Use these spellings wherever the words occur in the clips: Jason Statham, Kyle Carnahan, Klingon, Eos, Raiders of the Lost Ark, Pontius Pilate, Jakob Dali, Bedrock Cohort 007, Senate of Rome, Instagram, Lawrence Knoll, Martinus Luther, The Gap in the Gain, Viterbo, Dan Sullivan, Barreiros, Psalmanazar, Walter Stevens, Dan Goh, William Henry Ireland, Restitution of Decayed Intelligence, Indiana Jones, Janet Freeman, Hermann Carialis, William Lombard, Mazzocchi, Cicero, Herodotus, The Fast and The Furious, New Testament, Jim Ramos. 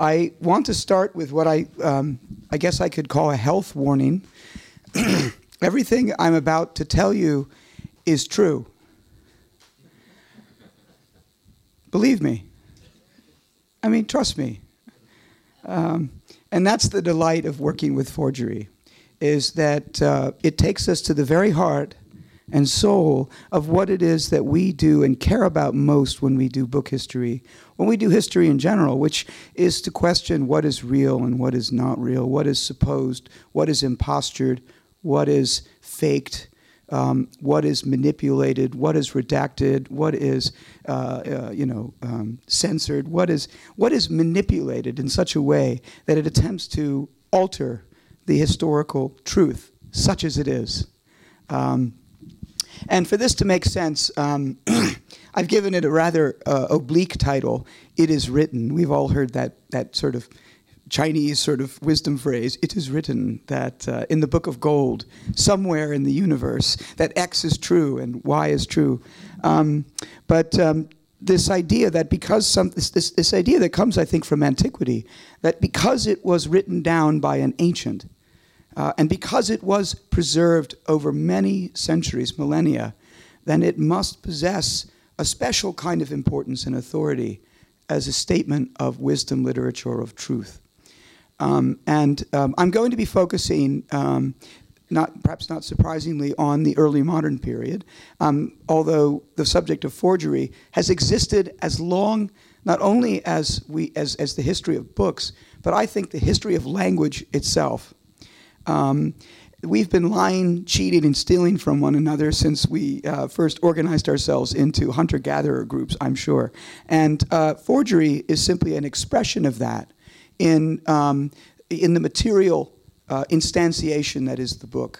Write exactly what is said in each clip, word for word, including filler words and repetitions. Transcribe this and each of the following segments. I want to start with what I, um, I guess I could call a health warning. Everything I'm about to tell you is true. Believe me. I mean, trust me. Um, and that's the delight of working with forgery, is that uh, it takes us to the very heart and soul of what it is that we do and care about most when we do book history, when we do history in general, which is to question what is real and what is not real, what is supposed, what is impostured, what is faked, um, what is manipulated, what is redacted, what is uh, uh, you know um, censored, what is what is manipulated in such a way that it attempts to alter the historical truth, such as it is. Um, And for this to make sense, um, I've given it a rather uh, oblique title, It Is Written. We've all heard that, that sort of Chinese sort of wisdom phrase, it is written, that uh, in the Book of Gold, somewhere in the universe, that X is true and Y is true. Um, but um, this idea that because some, this, this, this idea that comes, I think, from antiquity, that because it was written down by an ancient, Uh, and because it was preserved over many centuries, millennia, then it must possess a special kind of importance and authority as a statement of wisdom, literature, of truth. Um, and um, I'm going to be focusing, um, not perhaps not surprisingly, on the early modern period, um, although the subject of forgery has existed as long, not only as we as, as the history of books, but I think the history of language itself. Um, we've been lying, cheating, and stealing from one another since we uh, first organized ourselves into hunter-gatherer groups, I'm sure. And uh, forgery is simply an expression of that in, um, in the material uh, instantiation that is the book,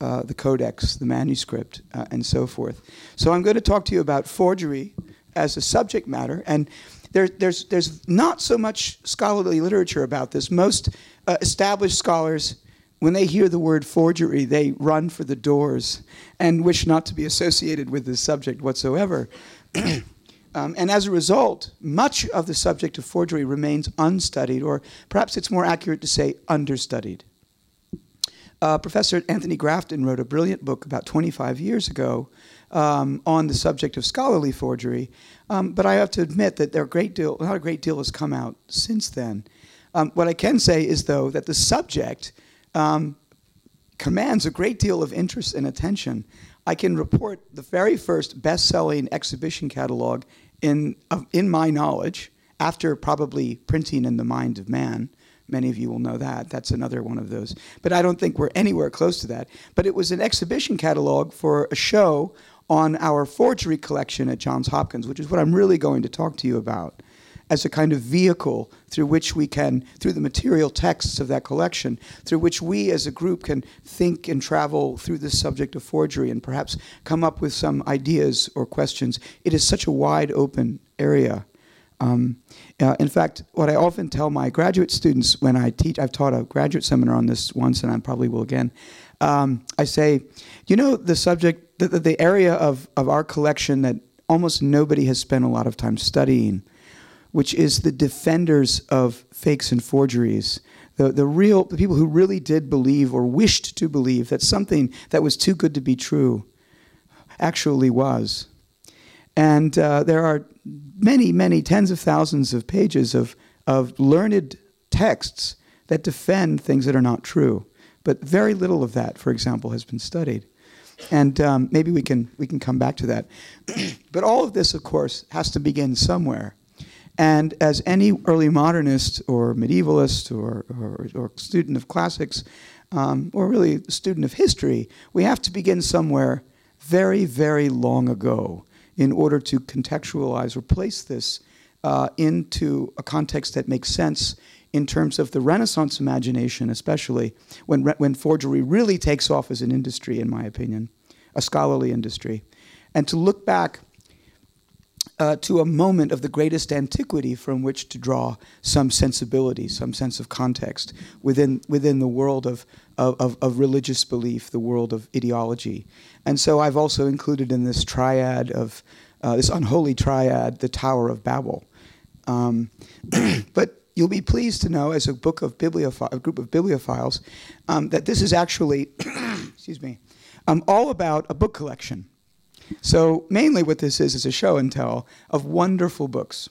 uh, the codex, the manuscript, uh, and so forth. So I'm going to talk to you about forgery as a subject matter. And There, there's, there's not so much scholarly literature about this. Most uh, established scholars, when they hear the word forgery, they run for the doors and wish not to be associated with this subject whatsoever. um, and as a result, much of the subject of forgery remains unstudied, or perhaps it's more accurate to say understudied. Uh, Professor Anthony Grafton wrote a brilliant book about twenty-five years ago um, on the subject of scholarly forgery, um, but I have to admit that there are great deal, not a great deal has come out since then. Um, what I can say is, though, that the subject Um, commands a great deal of interest and attention. I can report the very first best-selling exhibition catalog in, uh, in my knowledge, after probably printing in the mind of man. Many of you will know that. That's another one of those. But I don't think we're anywhere close to that. But it was an exhibition catalog for a show on our forgery collection at Johns Hopkins, which is what I'm really going to talk to you about, as a kind of vehicle through which we can, through the material texts of that collection, through which we as a group can think and travel through the subject of forgery and perhaps come up with some ideas or questions. It is such a wide open area. Um, uh, in fact, what I often tell my graduate students when I teach, I've taught a graduate seminar on this once and I probably will again, um, I say, you know, the subject, the, the area of, of our collection that almost nobody has spent a lot of time studying, which is the defenders of fakes and forgeries, the the real the people who really did believe or wished to believe that something that was too good to be true actually was. And uh, there are many, many tens of thousands of pages of, of learned texts that defend things that are not true. But very little of that, for example, has been studied. And um, maybe we can we can come back to that. But all of this, of course, has to begin somewhere. And as any early modernist or medievalist or, or, or student of classics, um, or really student of history, we have to begin somewhere very, very long ago in order to contextualize or place this uh, into a context that makes sense in terms of the Renaissance imagination, especially when, when forgery really takes off as an industry, in my opinion, a scholarly industry. And to look back Uh, to a moment of the greatest antiquity from which to draw some sensibility, some sense of context within within the world of, of, of religious belief, the world of ideology. And so I've also included in this triad of, uh, this unholy triad, the Tower of Babel. Um, but you'll be pleased to know, as a book of biblioph- a group of bibliophiles, um, that this is actually, excuse me, um, all about a book collection. So mainly what this is is a show and tell of wonderful books.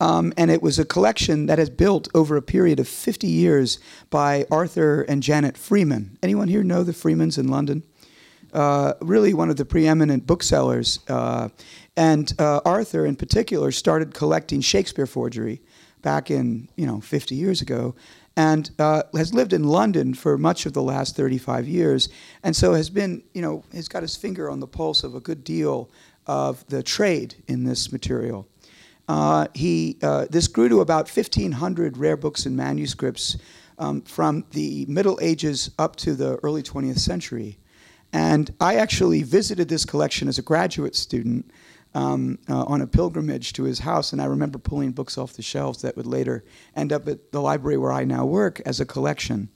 Um, and it was a collection that is built over a period of fifty years by Arthur and Janet Freeman. Anyone here know the Freemans in London? Uh, really one of the preeminent booksellers. Uh, and uh, Arthur, in particular, started collecting Shakespeare forgery back in, you know, fifty years ago, and uh, has lived in London for much of the last thirty-five years, and so has been, you know, has got his finger on the pulse of a good deal of the trade in this material. Uh, he, uh, this grew to about fifteen hundred rare books and manuscripts um, from the Middle Ages up to the early twentieth century. And I actually visited this collection as a graduate student um, uh, on a pilgrimage to his house, and I remember pulling books off the shelves that would later end up at the library where I now work as a collection.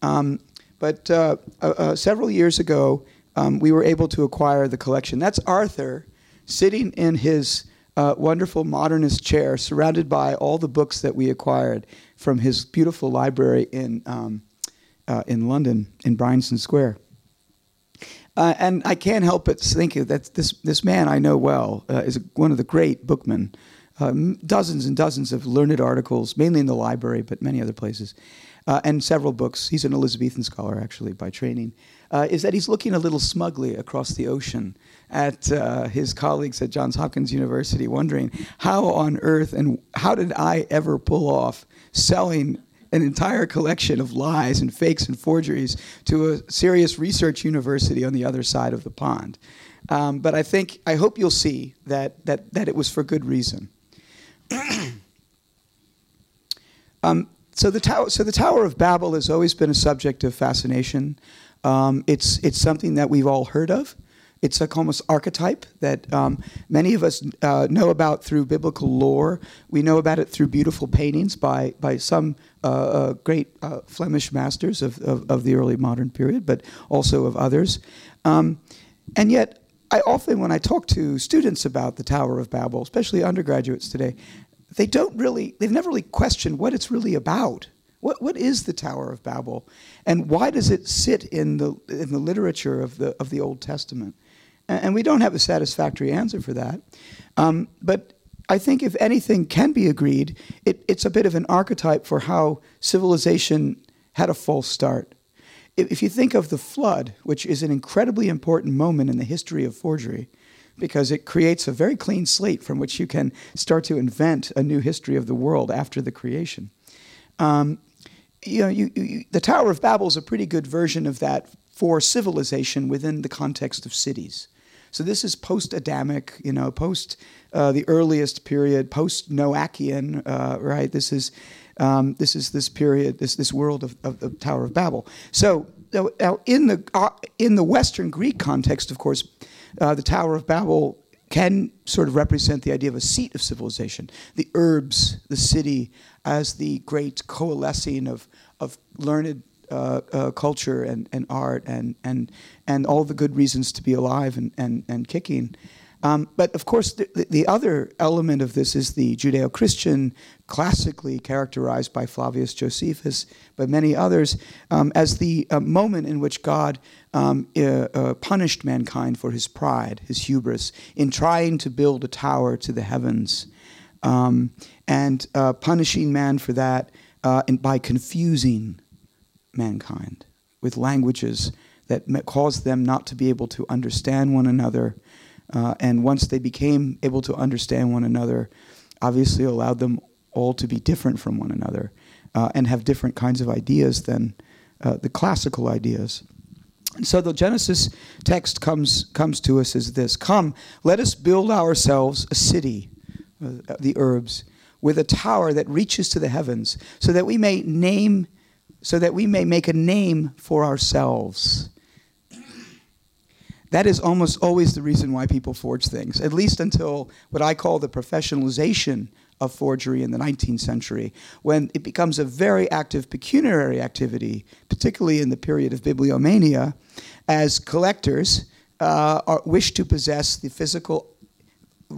Um, but uh, uh, uh, several years ago, um, we were able to acquire the collection. That's Arthur sitting in his Uh, wonderful modernist chair, surrounded by all the books that we acquired from his beautiful library in um, uh, in London, in Bryanston Square. Uh, and I can't help but think that this this man I know well uh, is one of the great bookmen. Uh, dozens and dozens of learned articles, mainly in the library, but many other places, uh, and several books. He's an Elizabethan scholar, actually, by training. Uh, is that he's looking a little smugly across the ocean at uh, his colleagues at Johns Hopkins University, wondering how on earth and how did I ever pull off selling an entire collection of lies and fakes and forgeries to a serious research university on the other side of the pond. Um, but I think I hope you'll see that that that it was for good reason. um, so the tower, so the Tower of Babel has always been a subject of fascination. Um, it's it's something that we've all heard of. It's like almost archetype that um, many of us uh, know about through biblical lore. We know about it through beautiful paintings by by some uh, uh, great uh, Flemish masters of, of of the early modern period, but also of others. Um, and yet. I often, when I talk to students about the Tower of Babel, especially undergraduates today, they don't really, they've never really questioned what it's really about. What what is the Tower of Babel, and why does it sit in the in the literature of the of the Old Testament? And, and we don't have a satisfactory answer for that. Um, but I think if anything can be agreed, it, it's a bit of an archetype for how civilization had a false start. If you think of the flood, which is an incredibly important moment in the history of forgery, because it creates a very clean slate from which you can start to invent a new history of the world after the creation. Um, you know, you, you, the Tower of Babel is a pretty good version of that for civilization within the context of cities. So this is post-Adamic, you know, post uh, the earliest period, post-Noachian, uh, right? This is um, this is this period, this this world of, of the Tower of Babel. So uh, in the uh, in the Western Greek context, of course, uh, the Tower of Babel can sort of represent the idea of a seat of civilization, the urbs, the city, as the great coalescing of of learned. Uh, uh, culture and, and art and, and and all the good reasons to be alive and, and, and kicking. Um, but of course the, the other element of this is the Judeo-Christian, classically characterized by Flavius Josephus, by many others, um, as the uh, moment in which God um, uh, uh, punished mankind for his pride, his hubris, in trying to build a tower to the heavens um, and uh, punishing man for that uh, and by confusing mankind with languages that caused them not to be able to understand one another, uh, and once they became able to understand one another, obviously allowed them all to be different from one another uh, and have different kinds of ideas than uh, the classical ideas. And so the Genesis text comes comes to us as this: "Come, let us build ourselves a city, uh, the urbs, with a tower that reaches to the heavens, so that we may name." So that we may make a name for ourselves. That is almost always the reason why people forge things, at least until what I call the professionalization of forgery in the nineteenth century, when it becomes a very active pecuniary activity, particularly in the period of bibliomania, as collectors uh, are, wish to possess the physical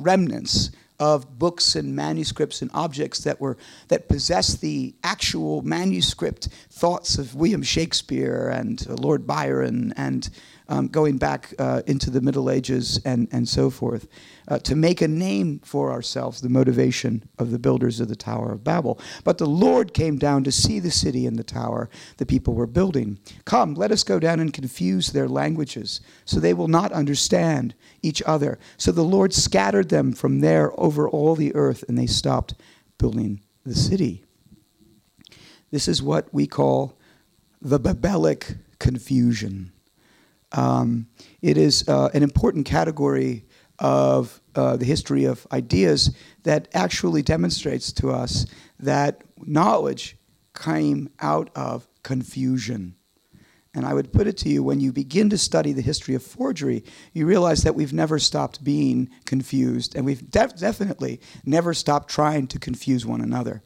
remnants of books and manuscripts and objects that were that possessed the actual manuscript thoughts of William Shakespeare and uh, Lord Byron and um, going back uh, into the Middle Ages and, and so forth, uh, to make a name for ourselves, the motivation of the builders of the Tower of Babel. But the Lord came down to see the city and the tower the people were building. Come, let us go down and confuse their languages, so they will not understand each other. So the Lord scattered them from there over all the earth, and they stopped building the city. This is what we call the Babelic confusion. Um, it is uh, an important category of uh, the history of ideas that actually demonstrates to us that knowledge came out of confusion. And I would put it to you, when you begin to study the history of forgery, you realize that we've never stopped being confused, and we've def- definitely never stopped trying to confuse one another.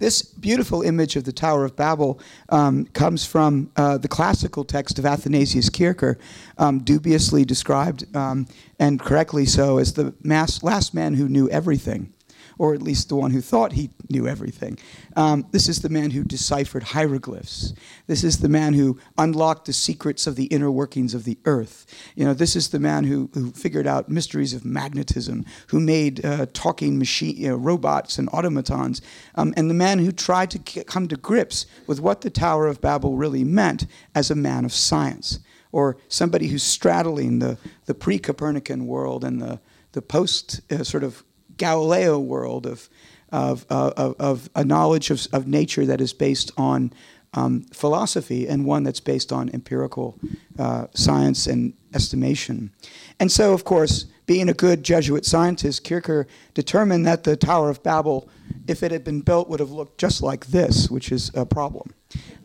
This beautiful image of the Tower of Babel um, comes from uh, the classical text of Athanasius Kircher, um, dubiously described, um, and correctly so, as the mass, last man who knew everything, or at least the one who thought he knew everything. Um, this is the man who deciphered hieroglyphs. This is the man who unlocked the secrets of the inner workings of the earth. You know, this is the man who, who figured out mysteries of magnetism, who made uh, talking machine, you know, robots and automatons, um, and the man who tried to c- come to grips with what the Tower of Babel really meant as a man of science, or somebody who's straddling the, the pre-Copernican world and the, the post uh, sort of Galileo world of of, uh, of of a knowledge of of nature that is based on um, philosophy, and one that's based on empirical uh, science and estimation. And so, of course, being a good Jesuit scientist, Kircher determined that the Tower of Babel, if it had been built, would have looked just like this, which is a problem.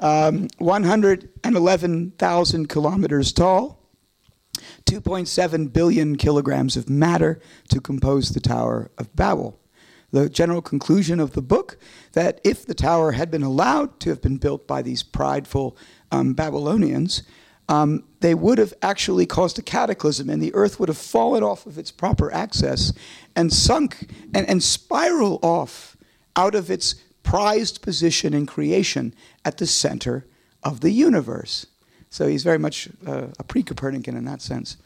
Um, one hundred eleven thousand kilometers tall, two point seven billion kilograms of matter to compose the Tower of Babel. The general conclusion of the book, that if the tower had been allowed to have been built by these prideful um, Babylonians, um, they would have actually caused a cataclysm, and the earth would have fallen off of its proper axis and sunk and, and spiral off out of its prized position in creation at the center of the universe. So he's very much uh, a pre-Copernican in that sense.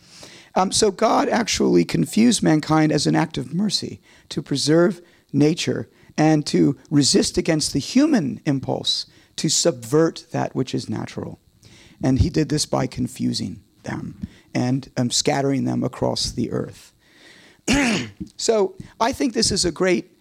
Um, so God actually confused mankind as an act of mercy to preserve nature and to resist against the human impulse to subvert that which is natural. And he did this by confusing them and um, scattering them across the earth. So I think this is a great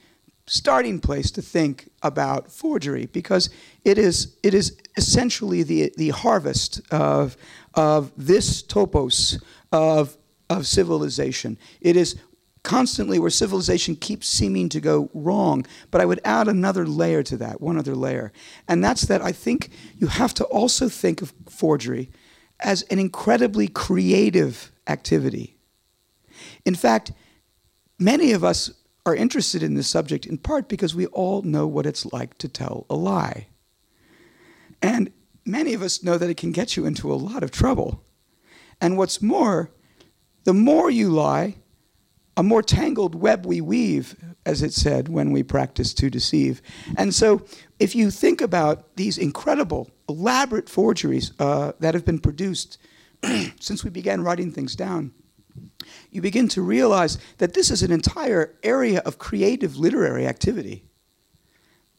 starting place to think about forgery, because it is it is essentially the the harvest of of this topos of of civilization. It is constantly where civilization keeps seeming to go wrong. But I would add another layer to that, one other layer, and that's that I think you have to also think of forgery as an incredibly creative activity. In fact, many of us are interested in this subject in part because we all know what it's like to tell a lie. And many of us know that it can get you into a lot of trouble. And what's more, the more you lie, a more tangled web we weave, as it said, when we practice to deceive. And so if you think about these incredible, elaborate forgeries uh, that have been produced since we began writing things down, you begin to realize that this is an entire area of creative literary activity,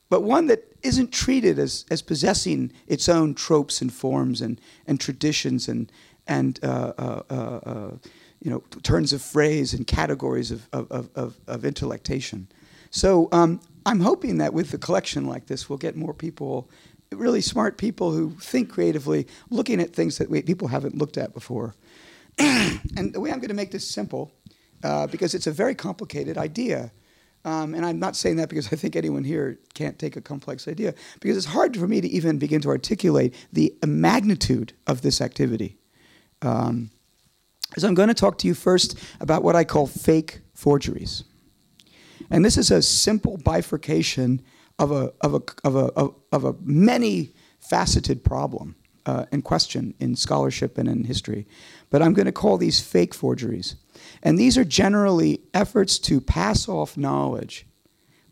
but one that isn't treated as, as possessing its own tropes and forms and, and traditions and, and uh, uh, uh, uh, you know, turns of phrase and categories of, of, of, of, of intellectation. So um, I'm hoping that with a collection like this, we'll get more people, really smart people who think creatively, looking at things that we, people haven't looked at before. And the way I'm going to make this simple, uh, because it's a very complicated idea, um, and I'm not saying that because I think anyone here can't take a complex idea, because it's hard for me to even begin to articulate the magnitude of this activity. Um, so I'm going to talk to you first about what I call fake forgeries. And this is a simple bifurcation of a, of a, of a, of a, of a many-faceted problem. uh, in question in scholarship and in history. But I'm going to call these fake forgeries. And these are generally efforts to pass off knowledge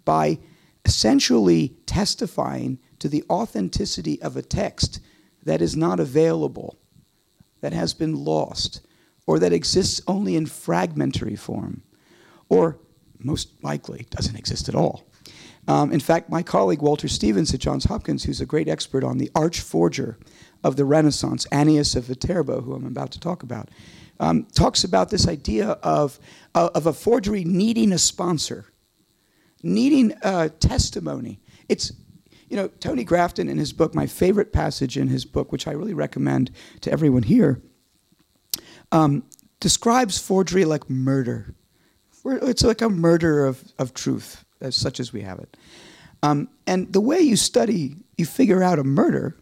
by essentially testifying to the authenticity of a text that is not available, that has been lost, or that exists only in fragmentary form, or most likely doesn't exist at all. Um, in fact, my colleague Walter Stevens at Johns Hopkins, who's a great expert on the arch forger of the Renaissance, Annius of Viterbo, who I'm about to talk about, um, talks about this idea of, uh, of a forgery needing a sponsor, needing uh, testimony. It's, you know, Tony Grafton in his book, my favorite passage in his book, which I really recommend to everyone here, um, describes forgery like murder. It's like a murder of, of truth, as such as we have it. Um, and the way you study, you figure out a murder,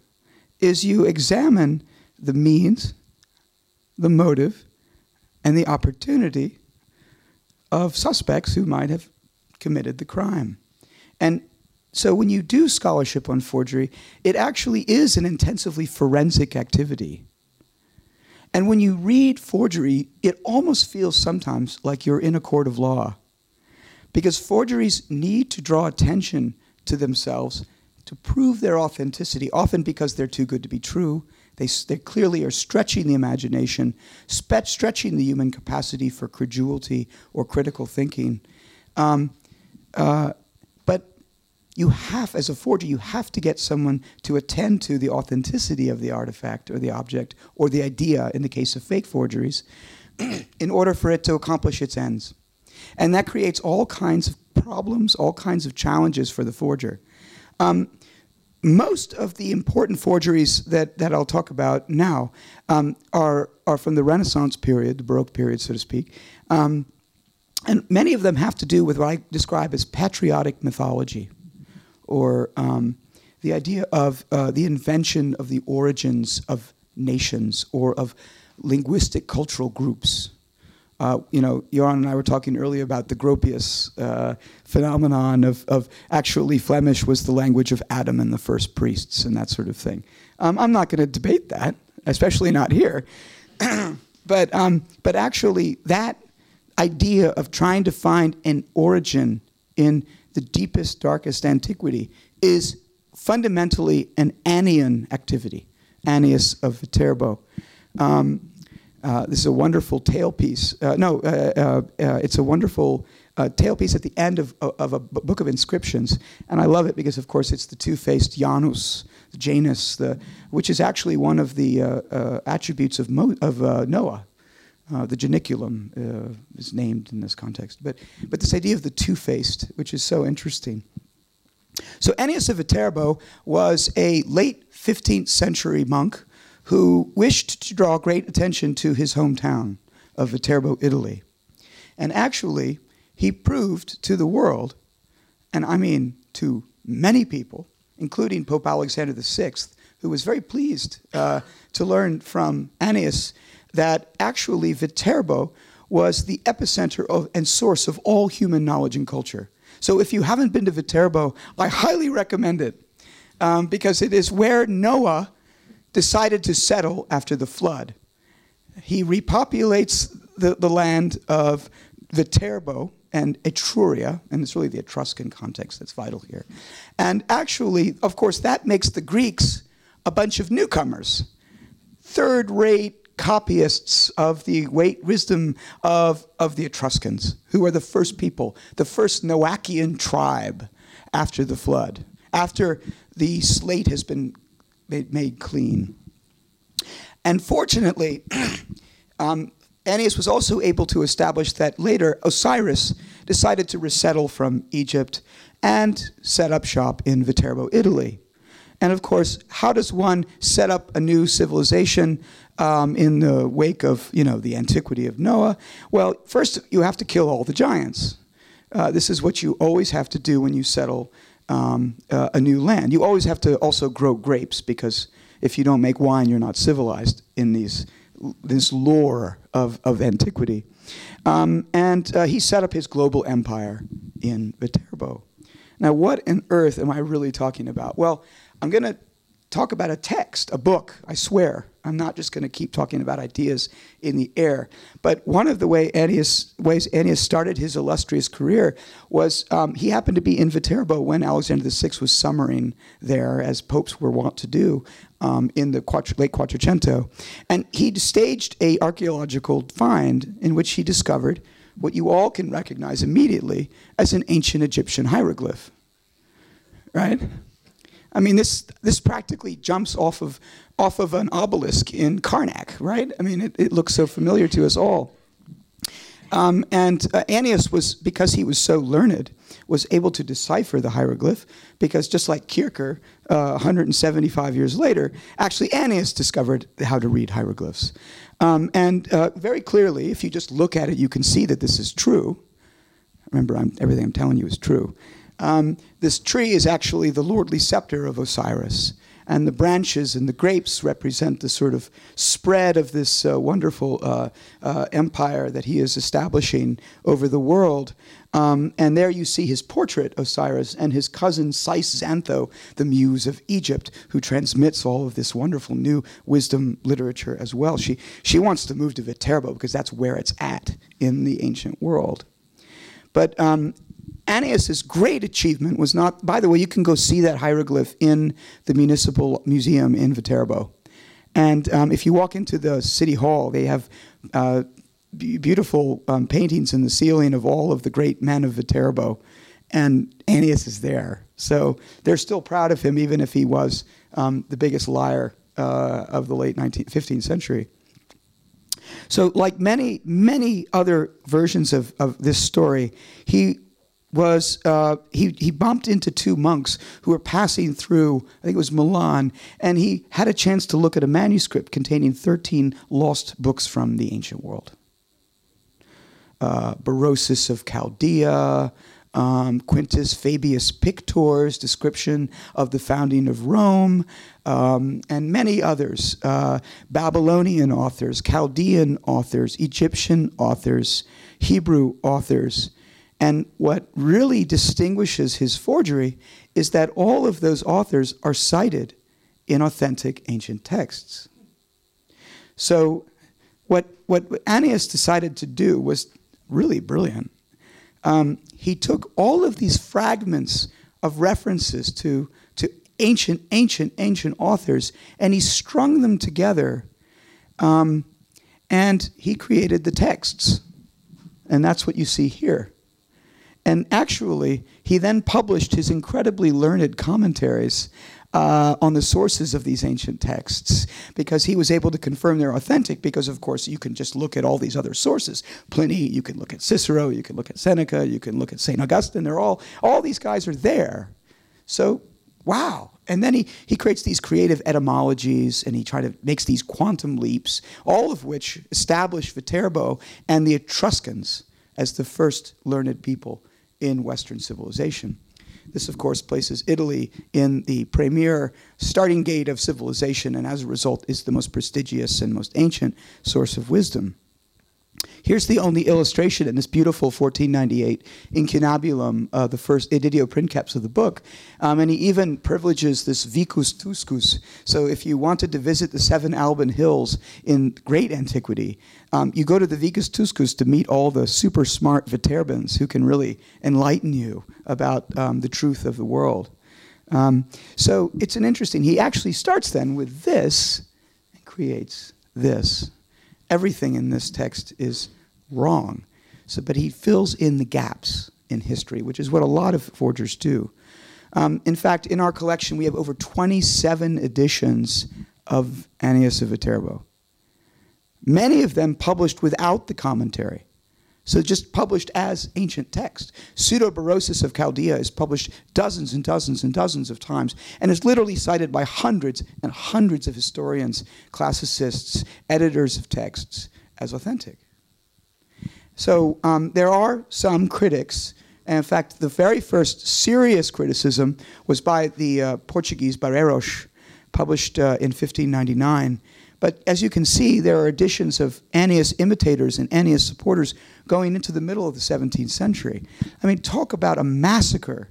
is you examine the means, the motive, and the opportunity of suspects who might have committed the crime. And so when you do scholarship on forgery, it actually is an intensively forensic activity. And when you read forgery, it almost feels sometimes like you're in a court of law, because forgeries need to draw attention to themselves to prove their authenticity, often because they're too good to be true. They, they clearly are stretching the imagination, spe- stretching the human capacity for credulity or critical thinking. Um, uh, but you have, as a forger, you have to get someone to attend to the authenticity of the artifact or the object or the idea, in the case of fake forgeries, in order for it to accomplish its ends. And that creates all kinds of problems, all kinds of challenges for the forger. Um, most of the important forgeries that, that I'll talk about now um, are, are from the Renaissance period, the Baroque period, so to speak. Um, and many of them have to do with what I describe as patriotic mythology, or um, the idea of uh, the invention of the origins of nations or of linguistic cultural groups. Uh, you know, Joran and I were talking earlier about the Gropius uh, phenomenon of, of actually Flemish was the language of Adam and the first priests and that sort of thing. Um, I'm not going to debate that, especially not here. but um, but actually, that idea of trying to find an origin in the deepest, darkest antiquity is fundamentally an Annian activity, Annius of Viterbo. Um, Uh, this is a wonderful tailpiece. Uh, no, uh, uh, uh, it's a wonderful uh, tailpiece at the end of, of a book of inscriptions. And I love it because, of course, it's the two-faced Janus, Janus, the, which is actually one of the uh, uh, attributes of, Mo- of uh, Noah. Uh, the Janiculum uh, is named in this context. But, but this idea of the two-faced, which is so interesting. So Annius of Viterbo was a late fifteenth century monk who wished to draw great attention to his hometown of Viterbo, Italy. And actually, he proved to the world, and I mean to many people, including Pope Alexander the sixth, who was very pleased uh, to learn from Annius that actually Viterbo was the epicenter of and source of all human knowledge and culture. So if you haven't been to Viterbo, I highly recommend it, um, because it is where Noah decided to settle after the flood. He repopulates the, the land of Viterbo and Etruria, and it's really the Etruscan context that's vital here. And actually, of course, that makes the Greeks a bunch of newcomers, third-rate copyists of the weight wisdom of, of the Etruscans, who are the first people, the first Noachian tribe after the flood, after the slate has been made clean. And fortunately, um, Annius was also able to establish that later Osiris decided to resettle from Egypt and set up shop in Viterbo, Italy. And of course, how does one set up a new civilization um, in the wake of, you know, the antiquity of Noah? Well, first you have to kill all the giants. Uh, this is what you always have to do when you settle Um, uh, a new land. You always have to also grow grapes, because if you don't make wine, you're not civilized in these this lore of, of antiquity. Um, and uh, he set up his global empire in Viterbo. Now, what on earth am I really talking about? Well, I'm going to talk about a text, a book, I swear. I'm not just going to keep talking about ideas in the air. But one of the way Annius, ways Annius started his illustrious career was um, he happened to be in Viterbo when Alexander the Sixth was summering there, as popes were wont to do, um, in the quattro, late Quattrocento. And he staged an archaeological find in which he discovered what you all can recognize immediately as an ancient Egyptian hieroglyph, right? I mean, this this practically jumps off of off of an obelisk in Karnak, right? I mean, it, it looks so familiar to us all. Um, and uh, Annius was, because he was so learned, was able to decipher the hieroglyph, because just like Kircher, uh, one hundred seventy-five years later, actually Annius discovered how to read hieroglyphs. Um, and uh, very clearly, if you just look at it, you can see that this is true. Remember, I'm, everything I'm telling you is true. Um, this tree is actually the lordly scepter of Osiris, and the branches and the grapes represent the sort of spread of this uh, wonderful uh, uh, empire that he is establishing over the world. Um, and there you see his portrait, Osiris, and his cousin Sis-Xantho, the muse of Egypt, who transmits all of this wonderful new wisdom literature as well. She, she wants to move to Viterbo because that's where it's at in the ancient world. But um, Annius' great achievement was not, by the way, you can go see that hieroglyph in the Municipal Museum in Viterbo. And um, if you walk into the city hall, they have uh, b- beautiful um, paintings in the ceiling of all of the great men of Viterbo. And Annius is there. So they're still proud of him, even if he was um, the biggest liar uh, of the late nineteenth, fifteenth century. So like many, many other versions of, of this story, he... was uh, he, he bumped into two monks who were passing through, I think it was Milan, and he had a chance to look at a manuscript containing thirteen lost books from the ancient world. Uh, Berosus of Chaldea, um, Quintus Fabius Pictor's description of the founding of Rome, um, and many others, uh, Babylonian authors, Chaldean authors, Egyptian authors, Hebrew authors. And what really distinguishes his forgery is that all of those authors are cited in authentic ancient texts. So what, what Annius decided to do was really brilliant. Um, he took all of these fragments of references to, to ancient, ancient, ancient authors, and he strung them together, um, and he created the texts. And that's what you see here. And actually, he then published his incredibly learned commentaries uh, on the sources of these ancient texts, because he was able to confirm they're authentic, because, of course, you can just look at all these other sources. Pliny, you can look at Cicero, you can look at Seneca, you can look at Saint Augustine. They're all, all these guys are there. So, wow. And then he, he creates these creative etymologies, and he try to makes these quantum leaps, all of which establish Viterbo and the Etruscans as the first learned people in Western civilization. This, of course, places Italy in the premier starting gate of civilization, and as a result is the most prestigious and most ancient source of wisdom. Here's the only illustration in this beautiful fourteen ninety-eight incunabulum, uh, the first editio princeps of the book, um, and he even privileges this Vicus Tuscus. So if you wanted to visit the Seven Alban Hills in great antiquity, um, you go to the Vicus Tuscus to meet all the super smart Viterbans who can really enlighten you about um, the truth of the world. Um, so it's an interesting, he actually starts then with this and creates this. Everything in this text is wrong. So, but he fills in the gaps in history, which is what a lot of forgers do. Um, in fact, in our collection, we have over twenty-seven editions of Annius of Viterbo. Many of them published without the commentary. So just published as ancient text. Pseudo-Berosus of Chaldea is published dozens and dozens and dozens of times, and is literally cited by hundreds and hundreds of historians, classicists, editors of texts as authentic. So um, there are some critics, and in fact, the very first serious criticism was by the uh, Portuguese Barreiros, published uh, in fifteen ninety-nine. But as you can see, there are editions of Annius imitators and Annius supporters going into the middle of the seventeenth century. I mean, talk about a massacre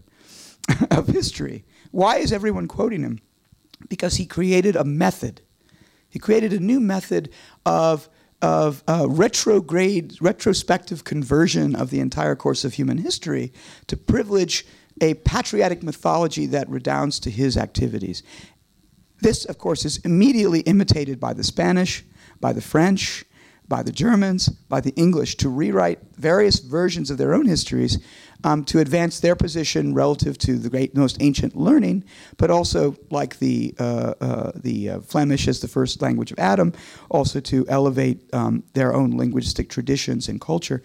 of history. Why is everyone quoting him? because he created a method. He created a new method of, of uh, retrograde, retrospective conversion of the entire course of human history to privilege a patriotic mythology that redounds to his activities. This, of course, is immediately imitated by the Spanish, by the French, by the Germans, by the English, to rewrite various versions of their own histories um, to advance their position relative to the great, most ancient learning, but also, like the uh, uh, the uh, Flemish as the first language of Adam, also to elevate um, their own linguistic traditions and culture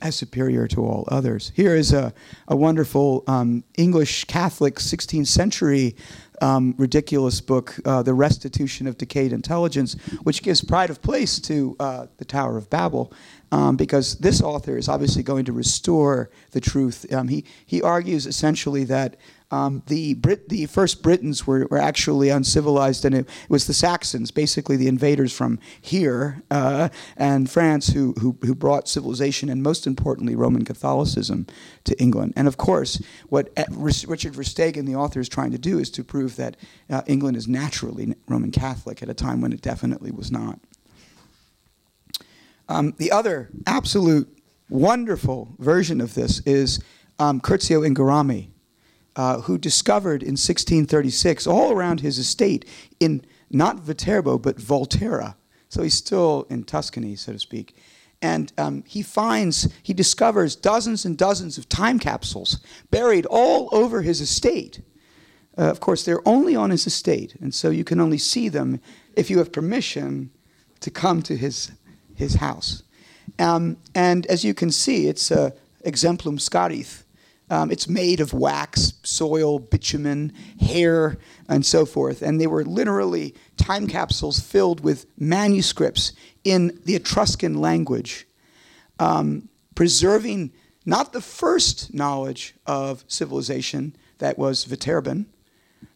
as superior to all others. Here is a, a wonderful um, English Catholic sixteenth century um, ridiculous book, uh, The Restitution of Decayed Intelligence, which gives pride of place to uh, the Tower of Babel, um, because this author is obviously going to restore the truth. Um, he, he argues essentially that Um, the, Brit- the first Britons were, were actually uncivilized, and it, it was the Saxons, basically the invaders from here uh, and France, who, who who brought civilization and, most importantly, Roman Catholicism to England. And of course, what uh, Richard Verstegen, the author, is trying to do is to prove that uh, England is naturally Roman Catholic at a time when it definitely was not. Um, the other absolute wonderful version of this is um, Curzio Ingarami, Uh, who discovered in sixteen thirty-six, all around his estate, in not Viterbo, but Volterra. So he's still in Tuscany, so to speak. And um, he finds, he discovers dozens and dozens of time capsules buried all over his estate. Uh, of course, they're only on his estate, and so you can only see them if you have permission to come to his, his house. Um, and as you can see, it's uh, exemplum scarith. Um, it's made of wax, soil, bitumen, hair, and so forth. And they were literally time capsules filled with manuscripts in the Etruscan language, um, preserving not the first knowledge of civilization that was Viterban,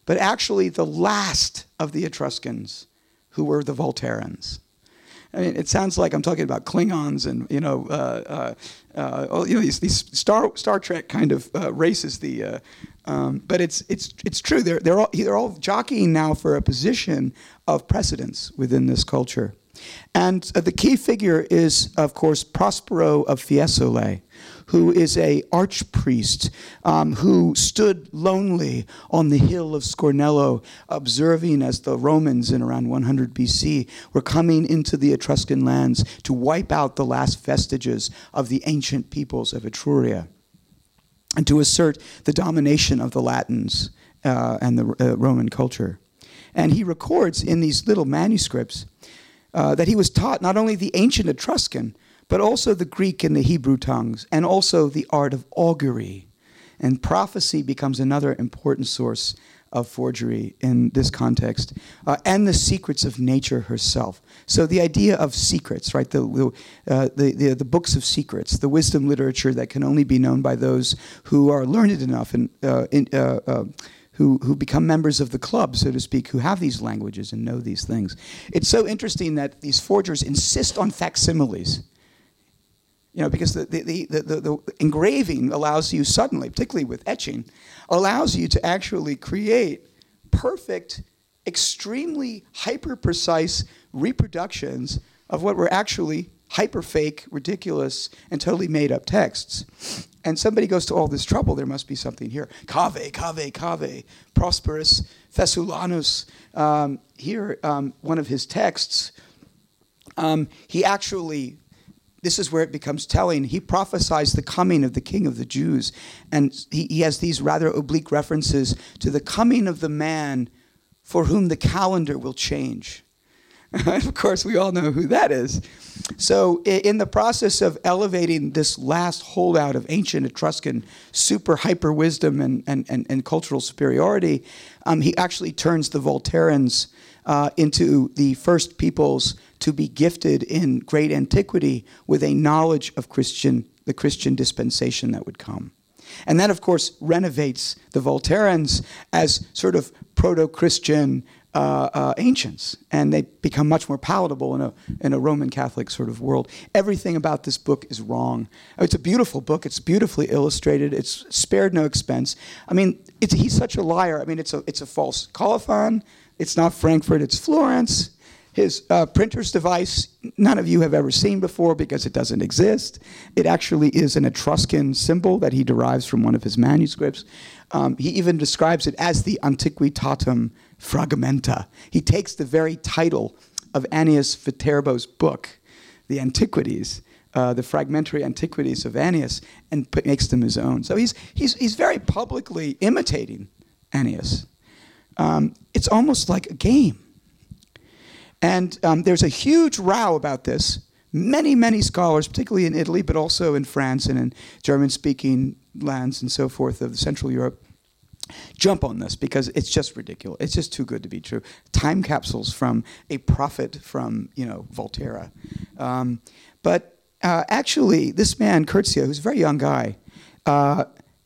but actually the last of the Etruscans, who were the Volterrans. I mean, it sounds like I'm talking about Klingons and, you know, uh, uh, uh, you know these, these Star Star Trek kind of uh, races. The, uh, um, but it's it's it's true. They're they're all they're all jockeying now for a position of precedence within this culture, and uh, the key figure is, of course, Prospero of Fiesole, who is a archpriest um, who stood lonely on the hill of Scornello, observing as the Romans in around one hundred B C were coming into the Etruscan lands to wipe out the last vestiges of the ancient peoples of Etruria and to assert the domination of the Latins uh, and the uh, Roman culture. And he records in these little manuscripts uh, that he was taught not only the ancient Etruscan, but also the Greek and the Hebrew tongues, and also the art of augury. And prophecy becomes another important source of forgery in this context, uh, and the secrets of nature herself. So the idea of secrets, right? The, uh, the the the books of secrets, the wisdom literature that can only be known by those who are learned enough and uh, in, uh, uh, who who become members of the club, so to speak, who have these languages and know these things. It's so interesting that these forgers insist on facsimiles. You know, because the, the, the, the, the engraving allows you suddenly, particularly with etching, allows you to actually create perfect, extremely hyper-precise reproductions of what were actually hyper-fake, ridiculous, and totally made-up texts. And somebody goes to all this trouble, there must be something here. Cave, cave, cave, Prosperus, Fessulanus. Um, here, um, one of his texts, um, he actually... This is where it becomes telling. He prophesies the coming of the King of the Jews, and he, he has these rather oblique references to the coming of the man for whom the calendar will change. And of course, we all know who that is. So in the process of elevating this last holdout of ancient Etruscan super hyper wisdom and, and, and, and cultural superiority, um, he actually turns the Volterrans Uh, into the first peoples to be gifted in great antiquity with a knowledge of Christian, the Christian dispensation that would come. And that, of course, renovates the Volterrans as sort of proto-Christian uh, uh, ancients, and they become much more palatable in a, in a Roman Catholic sort of world. Everything about this book is wrong. It's a beautiful book. It's beautifully illustrated. It's spared no expense. I mean, it's, he's such a liar. I mean, it's a, it's a false colophon. It's not Frankfurt. It's Florence. His uh, printer's device, none of you have ever seen before because it doesn't exist. It actually is an Etruscan symbol that he derives from one of his manuscripts. Um, he even describes it as the Antiquitatum Fragmenta. He takes the very title of Annius Viterbo's book, The Antiquities, uh, the Fragmentary Antiquities of Annius, and p- makes them his own. So he's, he's, he's very publicly imitating Annius. Um, it's almost like a game. And um, there's a huge row about this. Many, many scholars, particularly in Italy, but also in France and in German-speaking lands and so forth of Central Europe, jump on this because it's just ridiculous. It's just too good to be true. Time capsules from a prophet from, you know, Volterra. Um, but uh, actually, this man, Curzio, who's a very young guy, uh,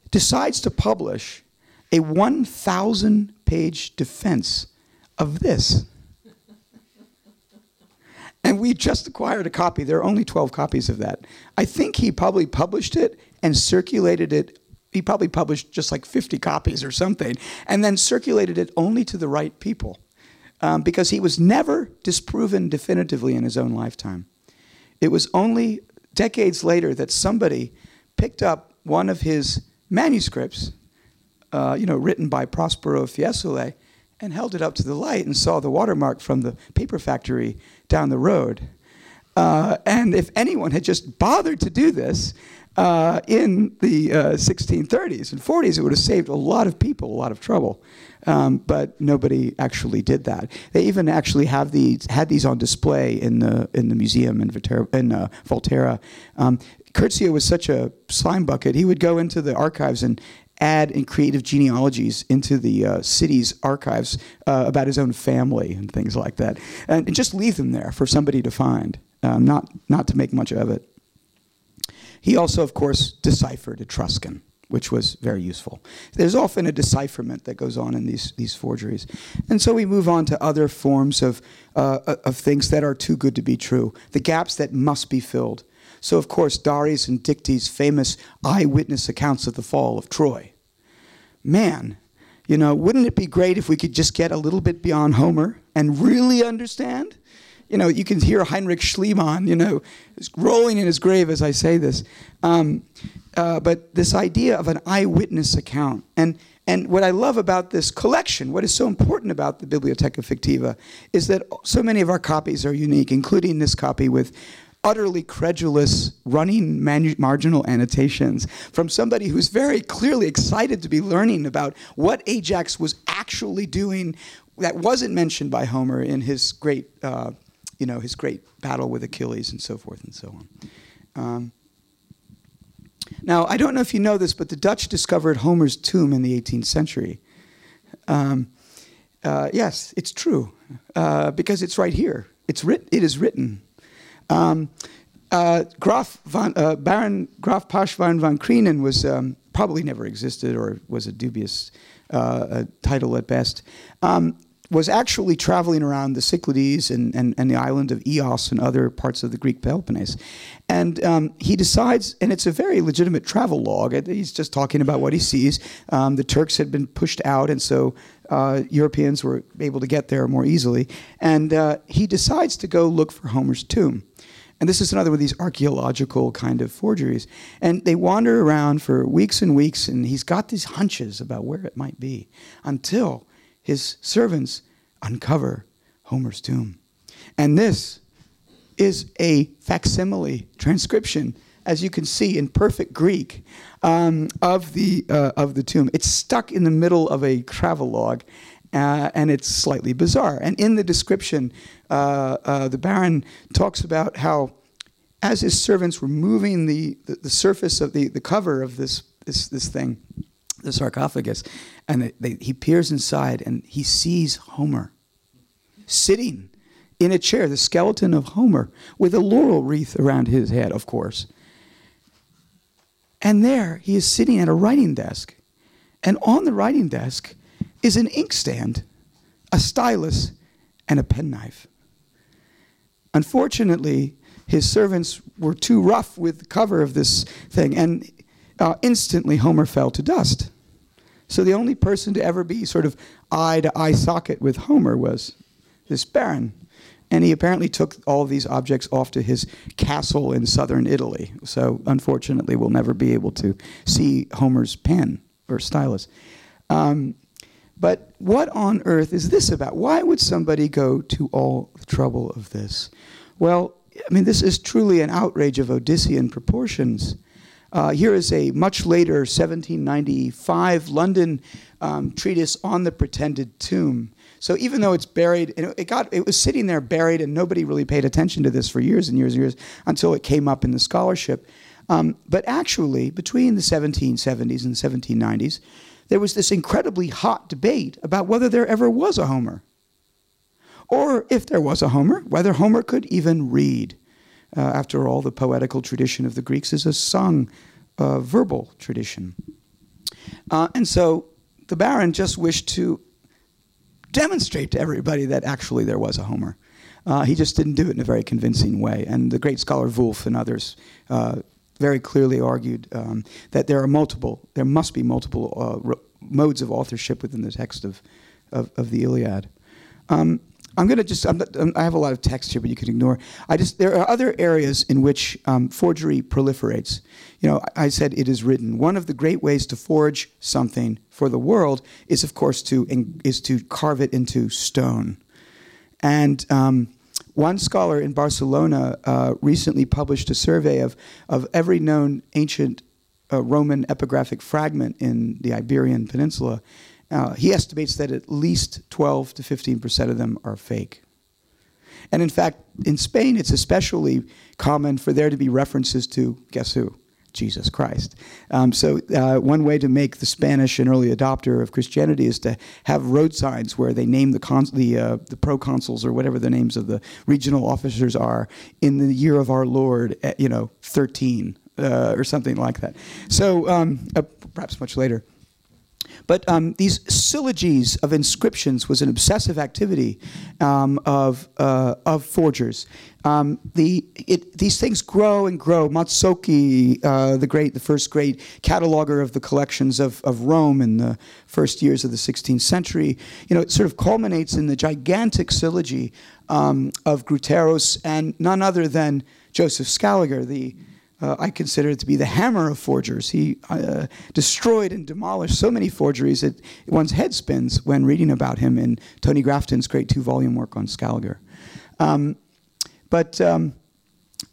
decides to publish a one thousand page defense of this. And we just acquired a copy. There are only twelve copies of that. I think he probably published it and circulated it. He probably published just like fifty copies or something, and then circulated it only to the right people, um, because he was never disproven definitively in his own lifetime. It was only decades later that somebody picked up one of his manuscripts, uh, you know, written by Prospero of Fiesole, and held it up to the light and saw the watermark from the paper factory down the road. Uh, and if anyone had just bothered to do this uh, in the uh, sixteen thirties and forties, it would have saved a lot of people a lot of trouble. Um, but nobody actually did that. They even actually have these had these on display in the in the museum in Viterbo, in uh, Volterra. Um, Curzio was such a slime bucket. He would go into the archives and add and creative genealogies into the uh, city's archives uh, about his own family and things like that, and, and just leave them there for somebody to find, um, not not to make much of it. He also, of course, deciphered Etruscan, which was very useful. There's often a decipherment that goes on in these these forgeries, and so we move on to other forms of uh, of things that are too good to be true, the gaps that must be filled. So, of course, Dares and Dicte's famous eyewitness accounts of the fall of Troy. Man, you know, wouldn't it be great if we could just get a little bit beyond Homer and really understand? You know, you can hear Heinrich Schliemann, you know, rolling in his grave as I say this. Um, uh, but this idea of an eyewitness account. And, and what I love about this collection, what is so important about the Bibliotheca Fictiva, is that so many of our copies are unique, including this copy with utterly credulous, running manu- marginal annotations from somebody who's very clearly excited to be learning about what Ajax was actually doing that wasn't mentioned by Homer in his great, uh, you know, his great battle with Achilles and so forth and so on. Um, now, I don't know if you know this, but the Dutch discovered Homer's tomb in the eighteenth century. Um, uh, yes, it's true, uh, because it's right here. It's writ- It is written. Um, uh, Graf van, uh, Baron Graf Pashwan van Kreenen was um, probably never existed, or was a dubious uh, a title at best, um, was actually traveling around the Cyclades and, and, and the island of Eos and other parts of the Greek Peloponnese. And um, he decides, and it's a very legitimate travel log, he's just talking about what he sees. Um, the Turks had been pushed out, and so uh, Europeans were able to get there more easily. And uh, he decides to go look for Homer's tomb. And this is another one of these archaeological kind of forgeries. And they wander around for weeks and weeks, and he's got these hunches about where it might be, until his servants uncover Homer's tomb. And this is a facsimile transcription, as you can see in perfect Greek, um, of the uh, of the tomb. It's stuck in the middle of a travelogue, uh, and it's slightly bizarre. And in the description, uh, uh, the Baron talks about how, as his servants were moving the, the, the surface of the, the cover of this this this thing, the sarcophagus, and they, they, he peers inside and he sees Homer sitting in a chair, the skeleton of Homer, with a laurel wreath around his head, of course. And there he is sitting at a writing desk, and on the writing desk is an inkstand a stylus, and a penknife. Unfortunately, his servants were too rough with the cover of this thing, and uh, instantly Homer fell to dust. So the only person to ever be sort of eye-to-eye socket with Homer was this baron. And he apparently took all these objects off to his castle in southern Italy. So unfortunately, we'll never be able to see Homer's pen or stylus. Um, but what on earth is this about? Why would somebody go to all the trouble of this? Well, I mean, this is truly an outrage of Odyssean proportions. Uh, here is a much later seventeen ninety-five London um, treatise on the pretended tomb. So even though it's buried, it got it was sitting there buried, and nobody really paid attention to this for years and years and years until it came up in the scholarship. Um, but actually, between the seventeen seventies and the seventeen nineties, there was this incredibly hot debate about whether there ever was a Homer, or if there was a Homer, whether Homer could even read. Uh, after all, the poetical tradition of the Greeks is a sung, uh, verbal tradition. Uh, and so the baron just wished to demonstrate to everybody that actually there was a Homer. Uh, he just didn't do it in a very convincing way. And the great scholar Wolff and others uh, very clearly argued um, that there are multiple, there must be multiple uh, r- modes of authorship within the text of, of, of the Iliad. Um, I'm going to just, I'm not, I have a lot of text here, but you can ignore. I just, there are other areas in which um, forgery proliferates. You know, I, I said it is written. One of the great ways to forge something for the world is, of course, to is to carve it into stone. And um, one scholar in Barcelona uh, recently published a survey of, of every known ancient uh, Roman epigraphic fragment in the Iberian Peninsula. Uh, he estimates that at least twelve to fifteen percent of them are fake. And in fact, in Spain, it's especially common for there to be references to, guess who? Jesus Christ. Um, so uh, one way to make the Spanish an early adopter of Christianity is to have road signs where they name the cons- the, uh, the proconsuls or whatever the names of the regional officers are in the year of our Lord, at, you know, thirteen uh, or something like that. So um, uh, perhaps much later. But um, these syllogies of inscriptions was an obsessive activity um, of uh, of forgers. Um, the it, these things grow and grow. Mazzocchi, uh, the great, the first great cataloger of the collections of, of Rome in the first years of the sixteenth century, you know, it sort of culminates in the gigantic syllogy um, of Gruteros and none other than Joseph Scaliger, the. Uh, I consider it to be the hammer of forgers. He uh, destroyed and demolished so many forgeries that one's head spins when reading about him in Tony Grafton's great two-volume work on Scaliger. Um, but um,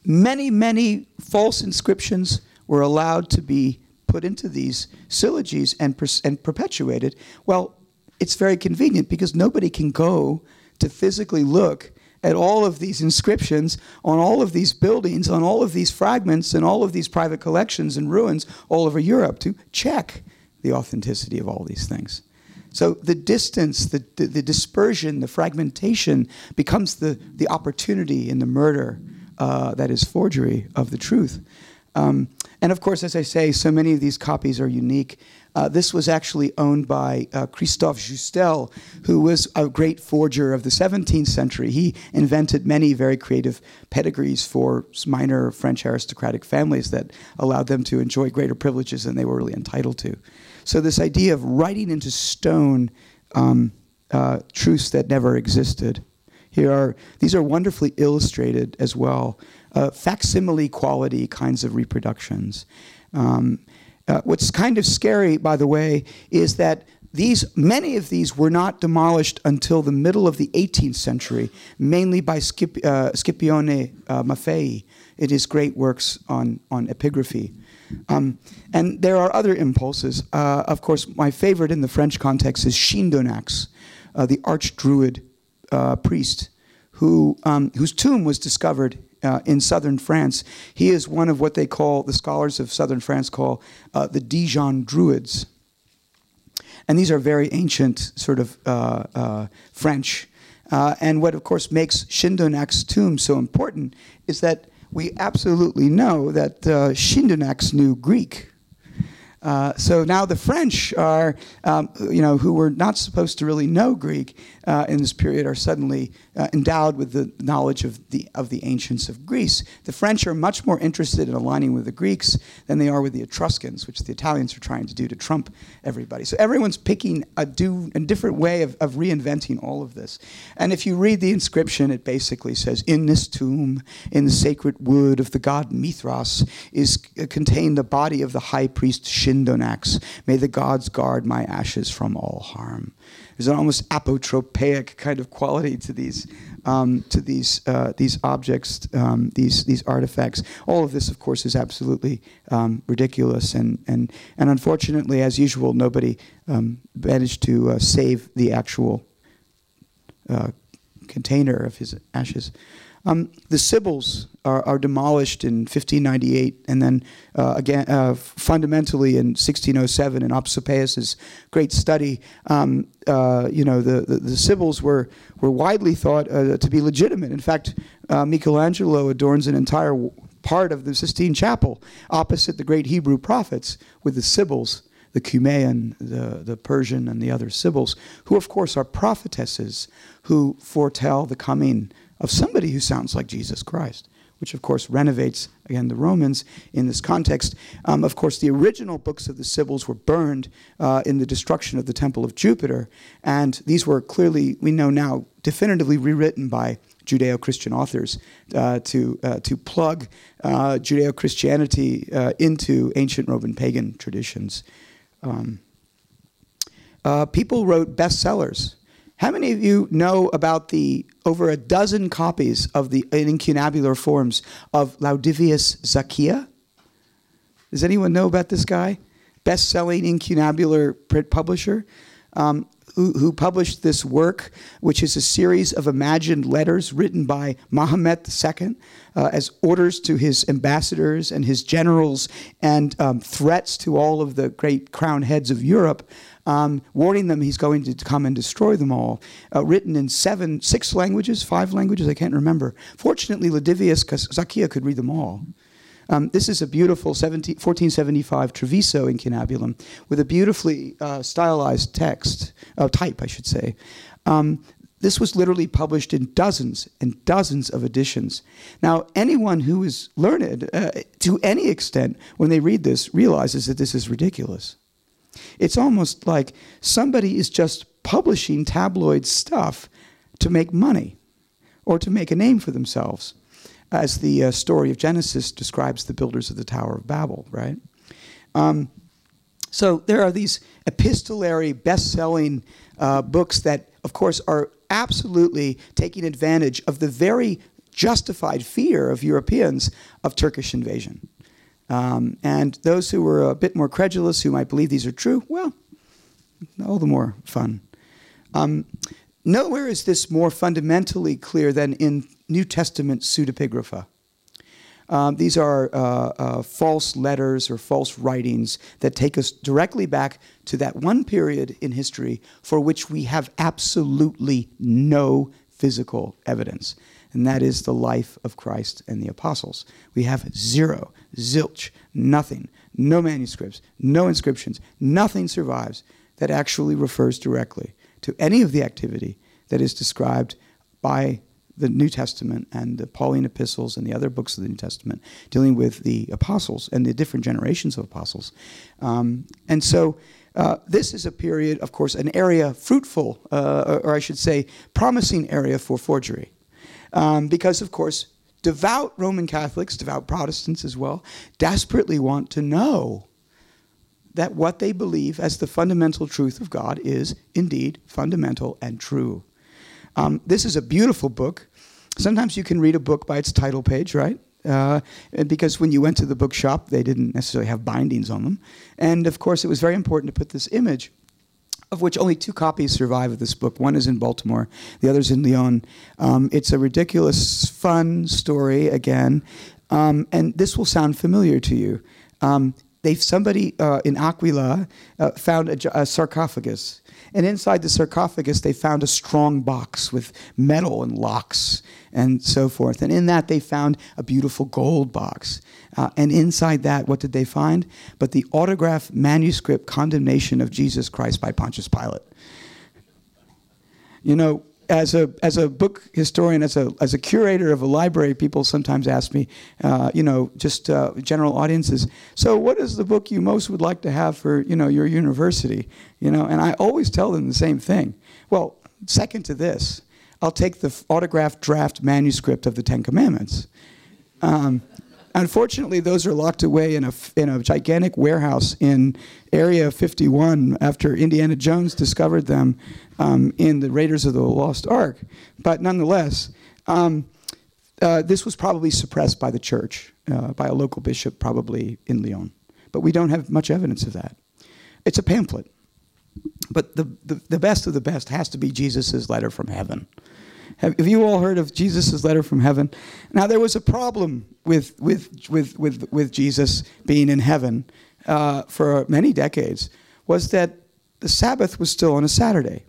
many, many false inscriptions were allowed to be put into these syllogies and, pers- and perpetuated. Well, it's very convenient because nobody can go to physically look at all of these inscriptions, on all of these buildings, on all of these fragments, and all of these private collections and ruins all over Europe to check the authenticity of all these things. So the distance, the, the, the dispersion, the fragmentation becomes the, the opportunity in the murder uh, that is forgery of the truth. Um, and of course, as I say, so many of these copies are unique. Uh, this was actually owned by uh, Christophe Justel, who was a great forger of the seventeenth century. He invented many very creative pedigrees for minor French aristocratic families that allowed them to enjoy greater privileges than they were really entitled to. So this idea of writing into stone um, uh, truths that never existed. Here are, these are wonderfully illustrated as well, uh, facsimile quality kinds of reproductions. Um, Uh, what's kind of scary, by the way, is that these many of these were not demolished until the middle of the eighteenth century, mainly by Scip- uh, Scipione uh, Maffei in his great works on, on epigraphy. Um, and there are other impulses. Uh, of course, my favorite in the French context is Chyndonax, uh, the archdruid uh, priest who um, whose tomb was discovered Uh, in southern France. He is one of what they call, the scholars of southern France call, uh, the Dijon Druids. And these are very ancient sort of uh, uh, French. Uh, and what, of course, makes Chindonac's tomb so important is that we absolutely know that uh, Chyndonax knew Greek. Uh, so now the French are, um, you know, who were not supposed to really know Greek uh, in this period, are suddenly uh, endowed with the knowledge of the of the ancients of Greece. The French are much more interested in aligning with the Greeks than they are with the Etruscans, which the Italians are trying to do to trump everybody. So everyone's picking a do a different way of, of reinventing all of this. And if you read the inscription, it basically says, "In this tomb, in the sacred wood of the god Mithras, is uh, contained the body of the high priest Chyndonax. May the gods guard my ashes from all harm." There's an almost apotropaic kind of quality to these, um, to these, uh, these objects, um, these these artifacts. All of this, of course, is absolutely um, ridiculous, and and and unfortunately, as usual, nobody um, managed to uh, save the actual uh, container of his ashes. Um, the Sibyls are, are demolished in fifteen ninety-eight, and then uh, again, uh, fundamentally in sixteen oh seven, in Opsopaeus's great study, um, uh, you know, the, the, the Sibyls were, were widely thought uh, to be legitimate. In fact, uh, Michelangelo adorns an entire w- part of the Sistine Chapel opposite the great Hebrew prophets with the Sibyls, the Cumaean, the, the Persian, and the other Sibyls, who, of course, are prophetesses who foretell the coming of somebody who sounds like Jesus Christ, which of course renovates, again, the Romans in this context. Um, of course, the original books of the Sibyls were burned uh, in the destruction of the Temple of Jupiter, and these were clearly, we know now, definitively rewritten by Judeo-Christian authors uh, to uh, to plug uh, Judeo-Christianity uh, into ancient Roman pagan traditions. Um, uh, people wrote bestsellers. How many of you know about the over a dozen copies of the incunabular forms of Laudivius Zacchia? Does anyone know about this guy? Best-selling incunabular print publisher um, who, who published this work, which is a series of imagined letters written by Mahomet the Second uh, as orders to his ambassadors and his generals and um, threats to all of the great crown heads of Europe. Um, warning them he's going to come and destroy them all, uh, written in seven, six languages, five languages, I can't remember. Fortunately, Laudivius Zacchia could read them all. Um, this is a beautiful seventeen, fourteen seventy-five Treviso incunabulum with a beautifully uh, stylized text, uh, type, I should say. Um, This was literally published in dozens and dozens of editions. Now, anyone who is learned uh, to any extent when they read this realizes that this is ridiculous. It's almost like somebody is just publishing tabloid stuff to make money or to make a name for themselves, as the uh, story of Genesis describes the builders of the Tower of Babel, right? Um, so there are these epistolary, best-selling uh, books that, of course, are absolutely taking advantage of the very justified fear of Europeans of Turkish invasion. Um, and those who were a bit more credulous, who might believe these are true, well, all the more fun. Um, nowhere is this more fundamentally clear than in New Testament pseudepigrapha. Um, these are uh, uh, false letters or false writings that take us directly back to that one period in history for which we have absolutely no physical evidence. And that is the life of Christ and the apostles. We have zero, zilch, nothing, no manuscripts, no inscriptions, nothing survives that actually refers directly to any of the activity that is described by the New Testament and the Pauline epistles and the other books of the New Testament dealing with the apostles and the different generations of apostles. Um, and so Uh, this is a period, of course, an area fruitful, uh, or, or I should say promising area for forgery. Um, because, of course, devout Roman Catholics, devout Protestants as well, desperately want to know that what they believe as the fundamental truth of God is indeed fundamental and true. Um, this is a beautiful book. Sometimes you can read a book by its title page, right? Uh, because when you went to the bookshop, they didn't necessarily have bindings on them. And, of course, it was very important to put this image, of which only two copies survive of this book. One is in Baltimore. The other is in Lyon. Um, it's a ridiculous, fun story, again. Um, and this will sound familiar to you. Um, they've somebody uh, in Aquila uh, found a, a sarcophagus. And inside the sarcophagus, they found a strong box with metal and locks and so forth. And in that, they found a beautiful gold box. Uh, and inside that, what did they find? But the autograph manuscript condemnation of Jesus Christ by Pontius Pilate. You know, as a as a book historian, as a as a curator of a library, people sometimes ask me, uh, you know, just uh, general audiences. So, what is the book you most would like to have for, you know, your university? You know, and I always tell them the same thing. Well, second to this, I'll take the autographed draft manuscript of the Ten Commandments. Um, Unfortunately, those are locked away in a in a gigantic warehouse in Area fifty-one after Indiana Jones discovered them um, in the Raiders of the Lost Ark. But nonetheless, um, uh, this was probably suppressed by the church, uh, by a local bishop, probably in Lyon. But we don't have much evidence of that. It's a pamphlet. But the, the, the best of the best has to be Jesus' letter from heaven. Have you all heard of Jesus' letter from heaven? Now, there was a problem with with with with, with Jesus being in heaven uh, for many decades, was that the Sabbath was still on a Saturday.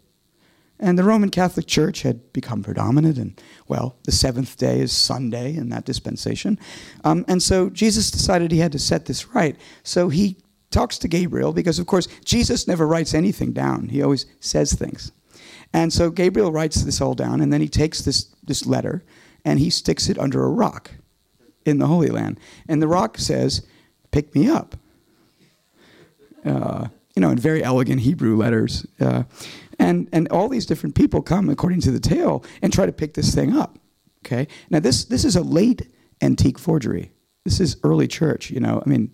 And the Roman Catholic Church had become predominant, and, well, the seventh day is Sunday in that dispensation. Um, and so Jesus decided he had to set this right. So he talks to Gabriel because, of course, Jesus never writes anything down. He always says things. And so Gabriel writes this all down, and then he takes this, this letter, and he sticks it under a rock in the Holy Land. And the rock says, pick me up, uh, you know, in very elegant Hebrew letters. Uh, and, and all these different people come, according to the tale, and try to pick this thing up, okay? Now, this, this is a late antique forgery. This is early church, you know, I mean,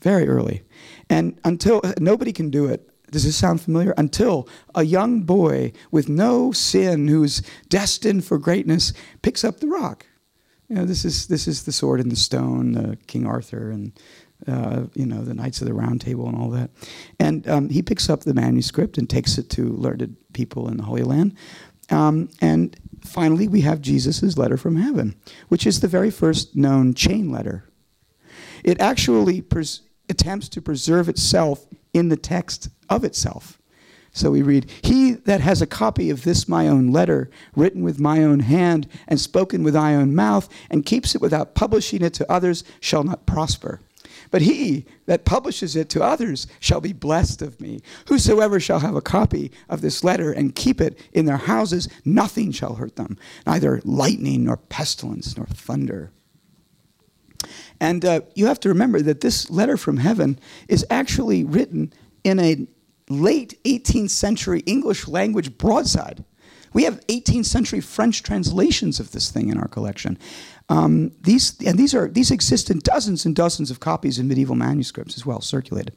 very early. And until nobody can do it. Does this sound familiar? Until a young boy with no sin who's destined for greatness picks up the rock. You know, this is this is the sword and the stone, uh, King Arthur and, uh, you know, the Knights of the Round Table and all that. And um, he picks up the manuscript and takes it to learned people in the Holy Land. Um, and finally, we have Jesus' letter from heaven, which is the very first known chain letter. It actually pres- attempts to preserve itself in the text of itself. So we read, he that has a copy of this my own letter, written with my own hand, and spoken with my own mouth, and keeps it without publishing it to others, shall not prosper. But he that publishes it to others shall be blessed of me. Whosoever shall have a copy of this letter and keep it in their houses, nothing shall hurt them, neither lightning, nor pestilence, nor thunder. And uh, you have to remember that this letter from heaven is actually written in a late eighteenth century English language broadside. We have eighteenth century French translations of this thing in our collection. Um, these and these are these exist in dozens and dozens of copies in medieval manuscripts as well, circulated.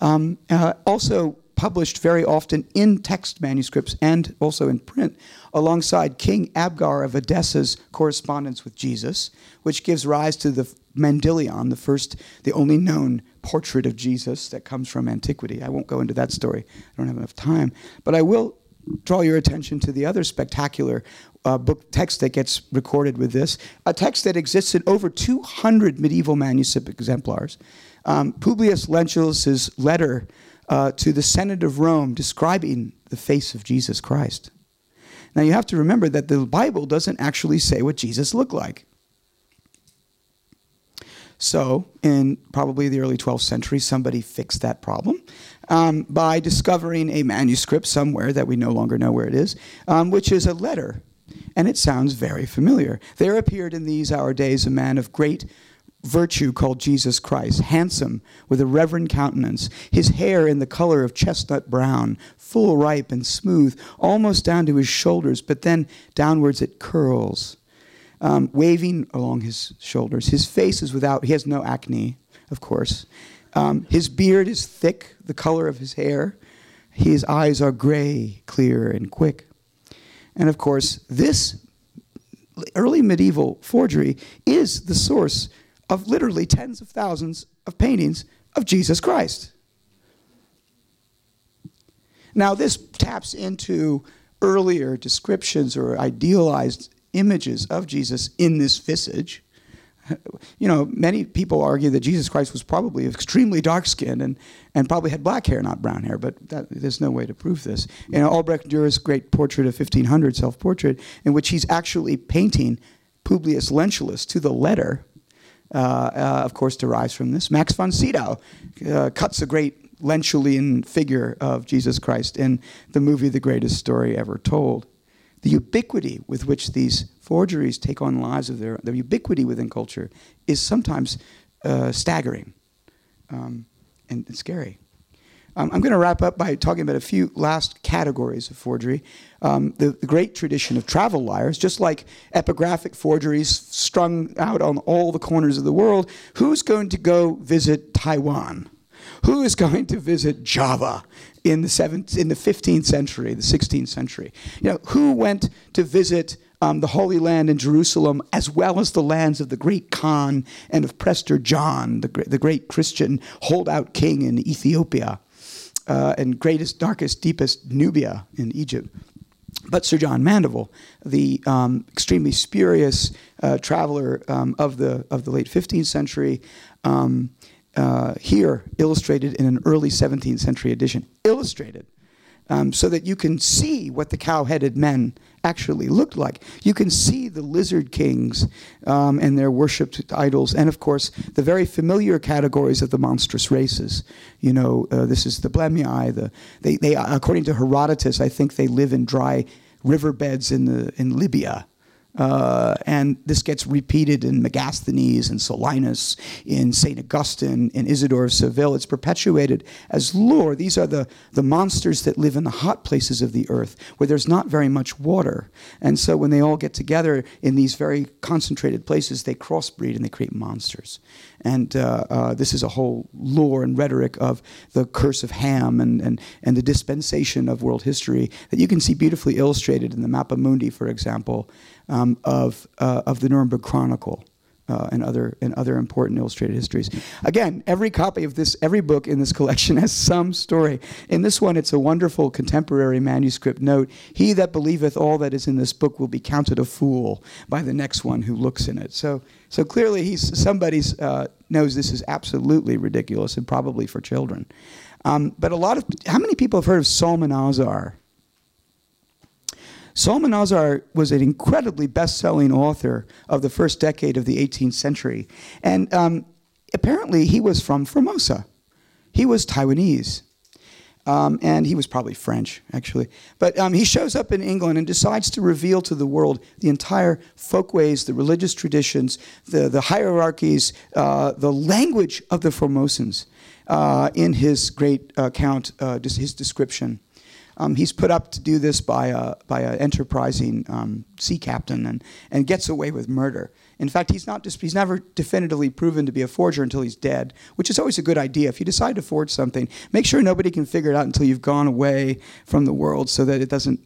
Um, uh, also published very often in text manuscripts and also in print, alongside King Abgar of Edessa's correspondence with Jesus, which gives rise to the Mendelion, the first, the only known portrait of Jesus that comes from antiquity. I won't go into that story. I don't have enough time. But I will draw your attention to the other spectacular uh, book text that gets recorded with this, a text that exists in over two hundred medieval manuscript exemplars. Um, Publius Lentulus' letter uh, to the Senate of Rome describing the face of Jesus Christ. Now, you have to remember that the Bible doesn't actually say what Jesus looked like. So, in probably the early twelfth century, somebody fixed that problem um, by discovering a manuscript somewhere that we no longer know where it is, um, which is a letter, and it sounds very familiar. There appeared in these our days a man of great virtue called Jesus Christ, handsome, with a reverend countenance, his hair in the color of chestnut brown, full ripe and smooth, almost down to his shoulders, but then downwards it curls. Um, waving along his shoulders. His face is without, he has no acne, of course. Um, his beard is thick, the color of his hair. His eyes are gray, clear, and quick. And of course, this early medieval forgery is the source of literally tens of thousands of paintings of Jesus Christ. Now, this taps into earlier descriptions or idealized images of Jesus in this visage. you know, many people argue that Jesus Christ was probably extremely dark-skinned and, and probably had black hair, not brown hair, but that, there's no way to prove this. You know, Albrecht Dürer's great portrait of fifteen hundred, self-portrait, in which he's actually painting Publius Lentulus to the letter, uh, uh, of course, derives from this. Max von Sydow uh, cuts a great Lentulian figure of Jesus Christ in the movie The Greatest Story Ever Told. The ubiquity with which these forgeries take on lives of their own, the ubiquity within culture is sometimes uh, staggering um, and, and scary. Um, I'm going to wrap up by talking about a few last categories of forgery. Um, the, the great tradition of travel liars, just like epigraphic forgeries strung out on all the corners of the world, who's going to go visit Taiwan? Who is going to visit Java in the seventh, in the fifteenth century, the sixteenth century? You know, who went to visit um, the Holy Land and Jerusalem, as well as the lands of the great Khan and of Prester John, the, the great Christian holdout king in Ethiopia, uh, and greatest, darkest, deepest Nubia in Egypt? But Sir John Mandeville, the um, extremely spurious uh, traveler um, of the of the late fifteenth century. Um, Uh, here illustrated in an early seventeenth century edition, illustrated um, so that you can see what the cow-headed men actually looked like. You can see the lizard kings um, and their worshipped idols, and of course the very familiar categories of the monstrous races. You know, uh, this is the Blemii. The they they according to Herodotus, I think they live in dry riverbeds in the in Libya. Uh, and this gets repeated in Megasthenes and Solinus, in Saint Augustine, in Isidore of Seville. It's perpetuated as lore. These are the, the monsters that live in the hot places of the earth where there's not very much water. And so when they all get together in these very concentrated places, they crossbreed and they create monsters. And uh, uh, this is a whole lore and rhetoric of the curse of Ham and, and, and the dispensation of world history that you can see beautifully illustrated in the Mappa Mundi, for example, Um, of uh, of the Nuremberg Chronicle uh, and other and other important illustrated histories. Again, every copy of this, every book in this collection has some story. In this one, it's a wonderful contemporary manuscript note. He that believeth all that is in this book will be counted a fool by the next one who looks in it. So so clearly, he's somebody's uh, knows this is absolutely ridiculous and probably for children. Um, but a lot of how many people have heard of Psalmanazar? Psalmanazar was an incredibly best-selling author of the first decade of the eighteenth century. And um, apparently he was from Formosa. He was Taiwanese. Um, and he was probably French, actually. But um, he shows up in England and decides to reveal to the world the entire folkways, the religious traditions, the, the hierarchies, uh, the language of the Formosans uh, in his great account, uh, his description. Um, he's put up to do this by a by an enterprising um, sea captain and, and gets away with murder. In fact, he's not he's never definitively proven to be a forger until he's dead, which is always a good idea. If you decide to forge something, make sure nobody can figure it out until you've gone away from the world, so that it doesn't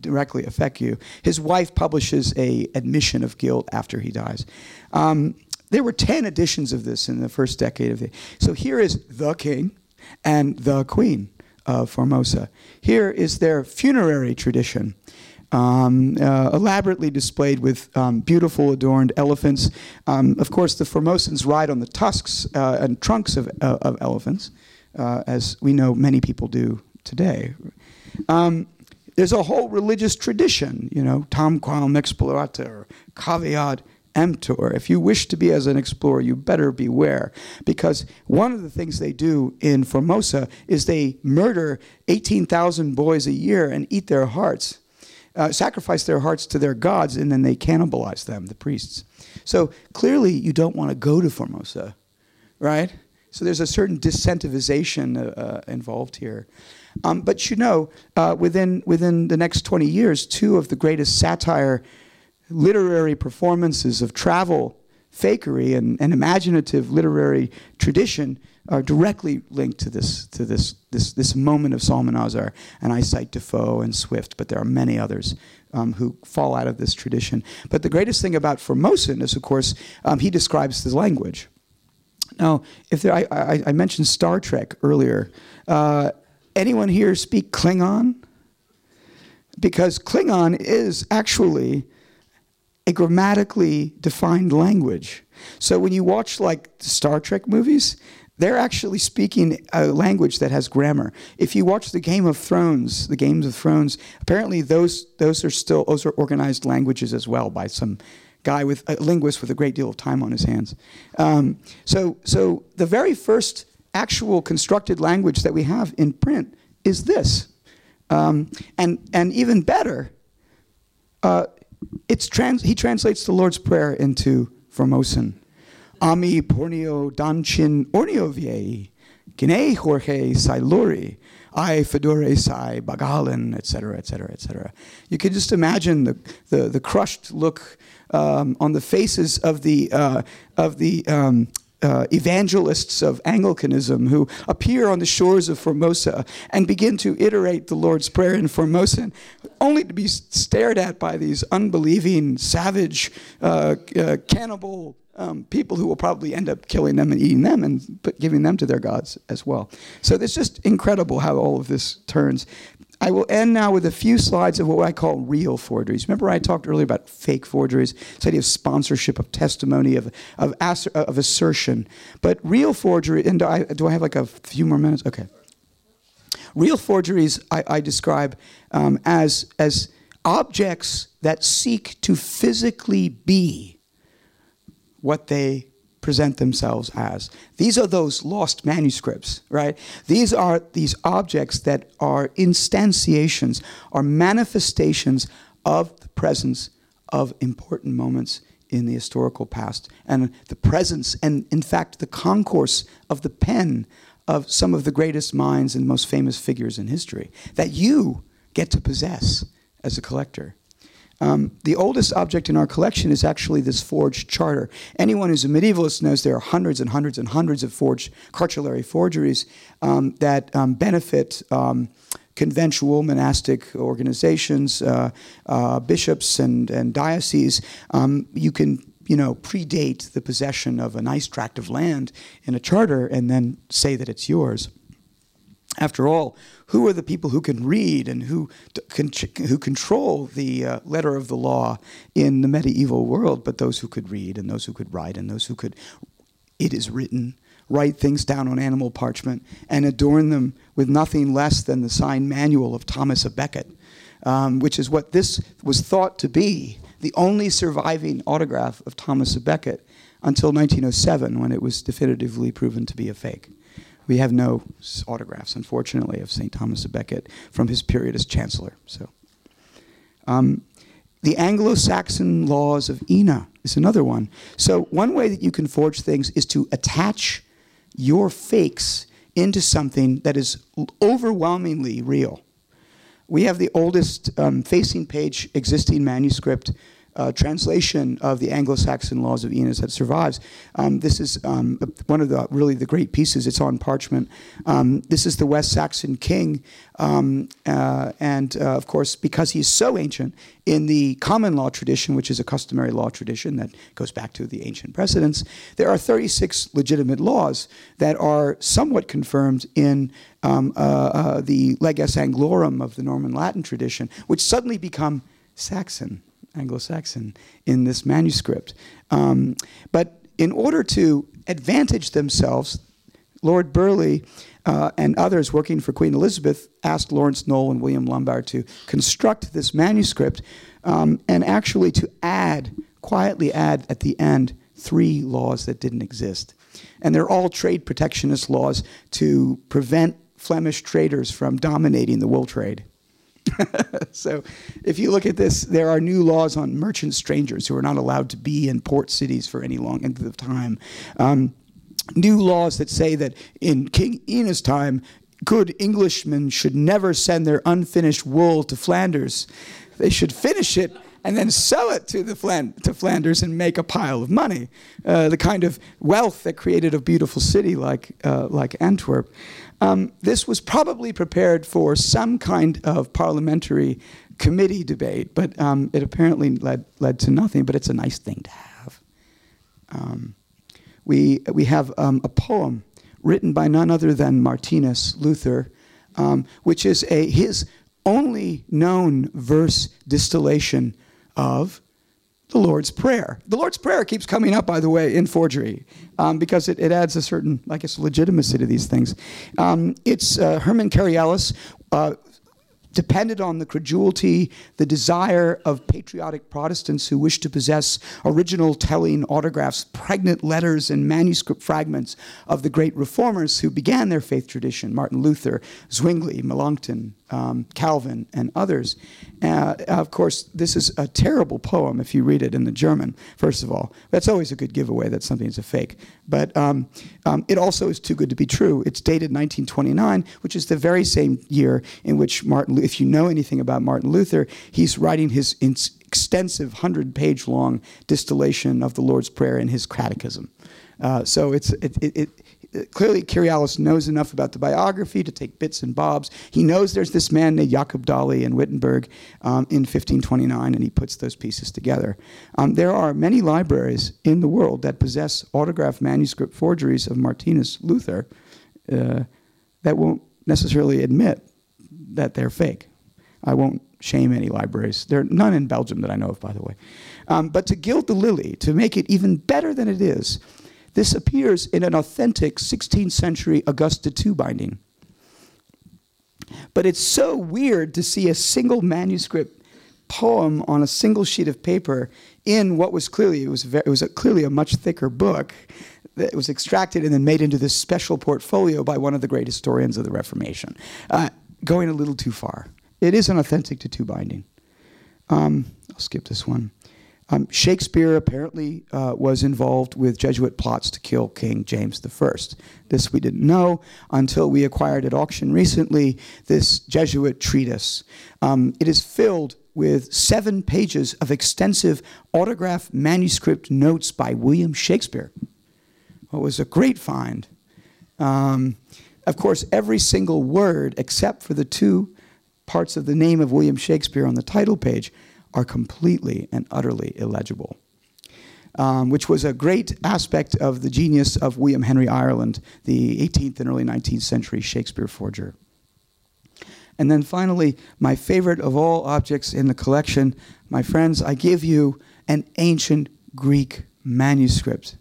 directly affect you. His wife publishes an admission of guilt after he dies. Um, there were ten editions of this in the first decade of it. So here is the king and the queen of Formosa. Here is their funerary tradition, um, uh, elaborately displayed with um, beautiful adorned elephants. Um, of course, the Formosans ride on the tusks uh, and trunks of, uh, of elephants, uh, as we know many people do today. Um, there's a whole religious tradition, you know, tamquam explorator, caveat emptor. If you wish to be as an explorer, you better beware, because one of the things they do in Formosa is they murder eighteen thousand boys a year and eat their hearts, uh, sacrifice their hearts to their gods, and then they cannibalize them, the priests. So clearly you don't want to go to Formosa, right? So there's a certain disincentivization uh, involved here. Um, but you know, uh, within within the next twenty years, two of the greatest satire literary performances of travel, fakery, and, and imaginative literary tradition are directly linked to this to this this this moment of Psalmanazar. And I cite Defoe and Swift, but there are many others um, who fall out of this tradition. But the greatest thing about Formosan is, of course, um, he describes the language. Now, if there, I, I, I mentioned Star Trek earlier. Uh, anyone here speak Klingon? Because Klingon is actually a grammatically defined language. So when you watch like Star Trek movies, they're actually speaking a language that has grammar. If you watch the Game of Thrones, the Games of Thrones, apparently those those are still those are organized languages as well by some guy with a linguist with a great deal of time on his hands. Um, so so the very first actual constructed language that we have in print is this, um, and and even better, uh, it's trans. He translates the Lord's Prayer into Formosan. Ami pornio dancin ornio viei, Gine Jorge Sailuri, ai fedore sai bagalin, et cetera, et cetera, et cetera. You can just imagine the the, the crushed look um, on the faces of the uh, of the um, uh, evangelists of Anglicanism who appear on the shores of Formosa and begin to iterate the Lord's Prayer in Formosan, only to be stared at by these unbelieving, savage, uh, uh, cannibal. Um, people who will probably end up killing them and eating them and but giving them to their gods as well. So it's just incredible how all of this turns. I will end now with a few slides of what I call real forgeries. Remember I talked earlier about fake forgeries, this idea of sponsorship, of testimony, of of, asser- of assertion. But real forgery, and do I, do I have like a few more minutes? Okay. Real forgeries I, I describe um, as as objects that seek to physically be what they present themselves as. These are those lost manuscripts, right? These are these objects that are instantiations, are manifestations of the presence of important moments in the historical past, and the presence and, in fact, the concourse of the pen of some of the greatest minds and most famous figures in history that you get to possess as a collector. Um, the oldest object in our collection is actually this forged charter. Anyone who's a medievalist knows there are hundreds and hundreds and hundreds of forged cartulary forgeries um, that um, benefit um, conventual monastic organizations, uh, uh, bishops and, and dioceses. Um, you can you know, predate the possession of a nice tract of land in a charter and then say that it's yours. After all, who are the people who can read and who con- who control the uh, letter of the law in the medieval world but those who could read and those who could write and those who could, it is written, write things down on animal parchment and adorn them with nothing less than the signed manual of Thomas a Becket, um, which is what this was thought to be, the only surviving autograph of Thomas a Becket until nineteen oh seven when it was definitively proven to be a fake. We have no autographs, unfortunately, of Saint Thomas à Becket from his period as chancellor. So, um, the Anglo-Saxon laws of Ina is another one. So one way that you can forge things is to attach your fakes into something that is overwhelmingly real. We have the oldest um, facing page existing manuscript Uh, translation of the Anglo-Saxon laws of Ina that survives. Um, this is um, one of the really the great pieces. It's on parchment. Um, this is the West Saxon king, um, uh, and uh, of course, because he's so ancient in the common law tradition, which is a customary law tradition that goes back to the ancient precedents, there are thirty-six legitimate laws that are somewhat confirmed in um, uh, uh, the Leges Anglorum of the Norman Latin tradition, which suddenly become Saxon. Anglo-Saxon in this manuscript. Um, but in order to advantage themselves, Lord Burleigh uh, and others working for Queen Elizabeth asked Lawrence Knoll and William Lombard to construct this manuscript um, and actually to add, quietly add at the end, three laws that didn't exist. And they're all trade protectionist laws to prevent Flemish traders from dominating the wool trade. So if you look at this, there are new laws on merchant strangers who are not allowed to be in port cities for any long length of time. Um, new laws that say that in King Ina's time, good Englishmen should never send their unfinished wool to Flanders. They should finish it and then sell it to the Fland- to Flanders and make a pile of money, uh, the kind of wealth that created a beautiful city like uh, like Antwerp. Um, this was probably prepared for some kind of parliamentary committee debate, but um, it apparently led led to nothing. But it's a nice thing to have. Um, we we have um, a poem written by none other than Martinus Luther, um, which is a his only known verse distillation of the Lord's Prayer. The Lord's Prayer keeps coming up, by the way, in forgery, um, because it, it adds a certain, I guess, legitimacy to these things. Um, it's uh, Hermann Carialis uh, depended on the credulity, the desire of patriotic Protestants who wished to possess original telling autographs, pregnant letters and manuscript fragments of the great reformers who began their faith tradition, Martin Luther, Zwingli, Melanchthon, um, Calvin, and others. Uh, of course, this is a terrible poem if you read it in the German, first of all. That's always a good giveaway that something's a fake. But um, um, it also is too good to be true. It's dated nineteen twenty-nine, which is the very same year in which Martin Luther, if you know anything about Martin Luther, he's writing his extensive hundred-page-long distillation of the Lord's Prayer in his catechism. Uh, so it's it, it, it, clearly Curialis knows enough about the biography to take bits and bobs. He knows there's this man named Jakob Dali in Wittenberg um, in fifteen twenty-nine, and he puts those pieces together. Um, there are many libraries in the world that possess autograph manuscript forgeries of Martinus Luther uh, that won't necessarily admit that they're fake. I won't shame any libraries. There are none in Belgium that I know of, by the way. Um, but to gild the lily, to make it even better than it is, this appears in an authentic sixteenth century Augusta the Second binding. But it's so weird to see a single manuscript poem on a single sheet of paper in what was clearly, it was, very, it was a, clearly a much thicker book that was extracted and then made into this special portfolio by one of the great historians of the Reformation. Uh, Going a little too far. It is an authentic to two binding. Um, I'll skip this one. Um, Shakespeare apparently uh, was involved with Jesuit plots to kill King James the First. This we didn't know until we acquired at auction recently this Jesuit treatise. Um, it is filled with seven pages of extensive autograph manuscript notes by William Shakespeare. Well, it was a great find. Um, Of course, every single word, except for the two parts of the name of William Shakespeare on the title page, are completely and utterly illegible, um, which was a great aspect of the genius of William Henry Ireland, the eighteenth and early nineteenth century Shakespeare forger. And then finally, my favorite of all objects in the collection, my friends, I give you an ancient Greek manuscript.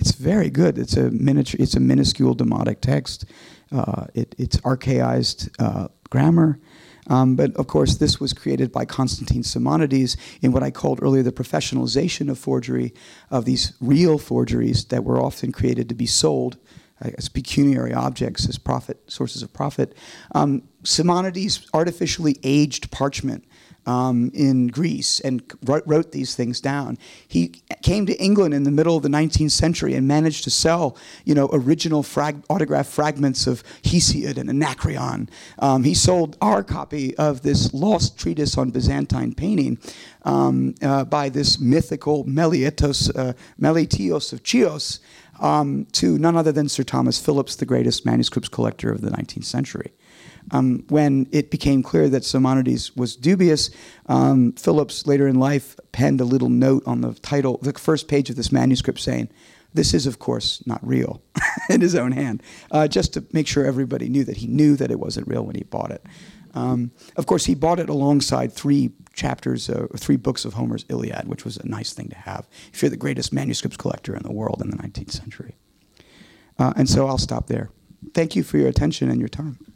It's very good. It's a miniature. It's a minuscule demotic text. Uh, it, it's archaized uh, grammar, um, but of course, this was created by Constantine Simonides in what I called earlier the professionalization of forgery, of these real forgeries that were often created to be sold as pecuniary objects, as profit sources of profit. Um, Simonides artificially aged parchment Um, in Greece and wrote these things down. He came to England in the middle of the nineteenth century and managed to sell, you know, original frag- autograph fragments of Hesiod and Anacreon. Um, he sold our copy of this lost treatise on Byzantine painting um, uh, by this mythical Meletos, uh, Meletios of Chios um, to none other than Sir Thomas Phillips, the greatest manuscripts collector of the nineteenth century. Um, when it became clear that Simonides was dubious, um, Phillips later in life penned a little note on the title, the first page of this manuscript, saying, "This is, of course, not real," in his own hand, uh, just to make sure everybody knew that he knew that it wasn't real when he bought it. Um, of course, he bought it alongside three chapters, uh, three books of Homer's Iliad, which was a nice thing to have if you're the greatest manuscripts collector in the world in the nineteenth century. Uh, and so I'll stop there. Thank you for your attention and your time.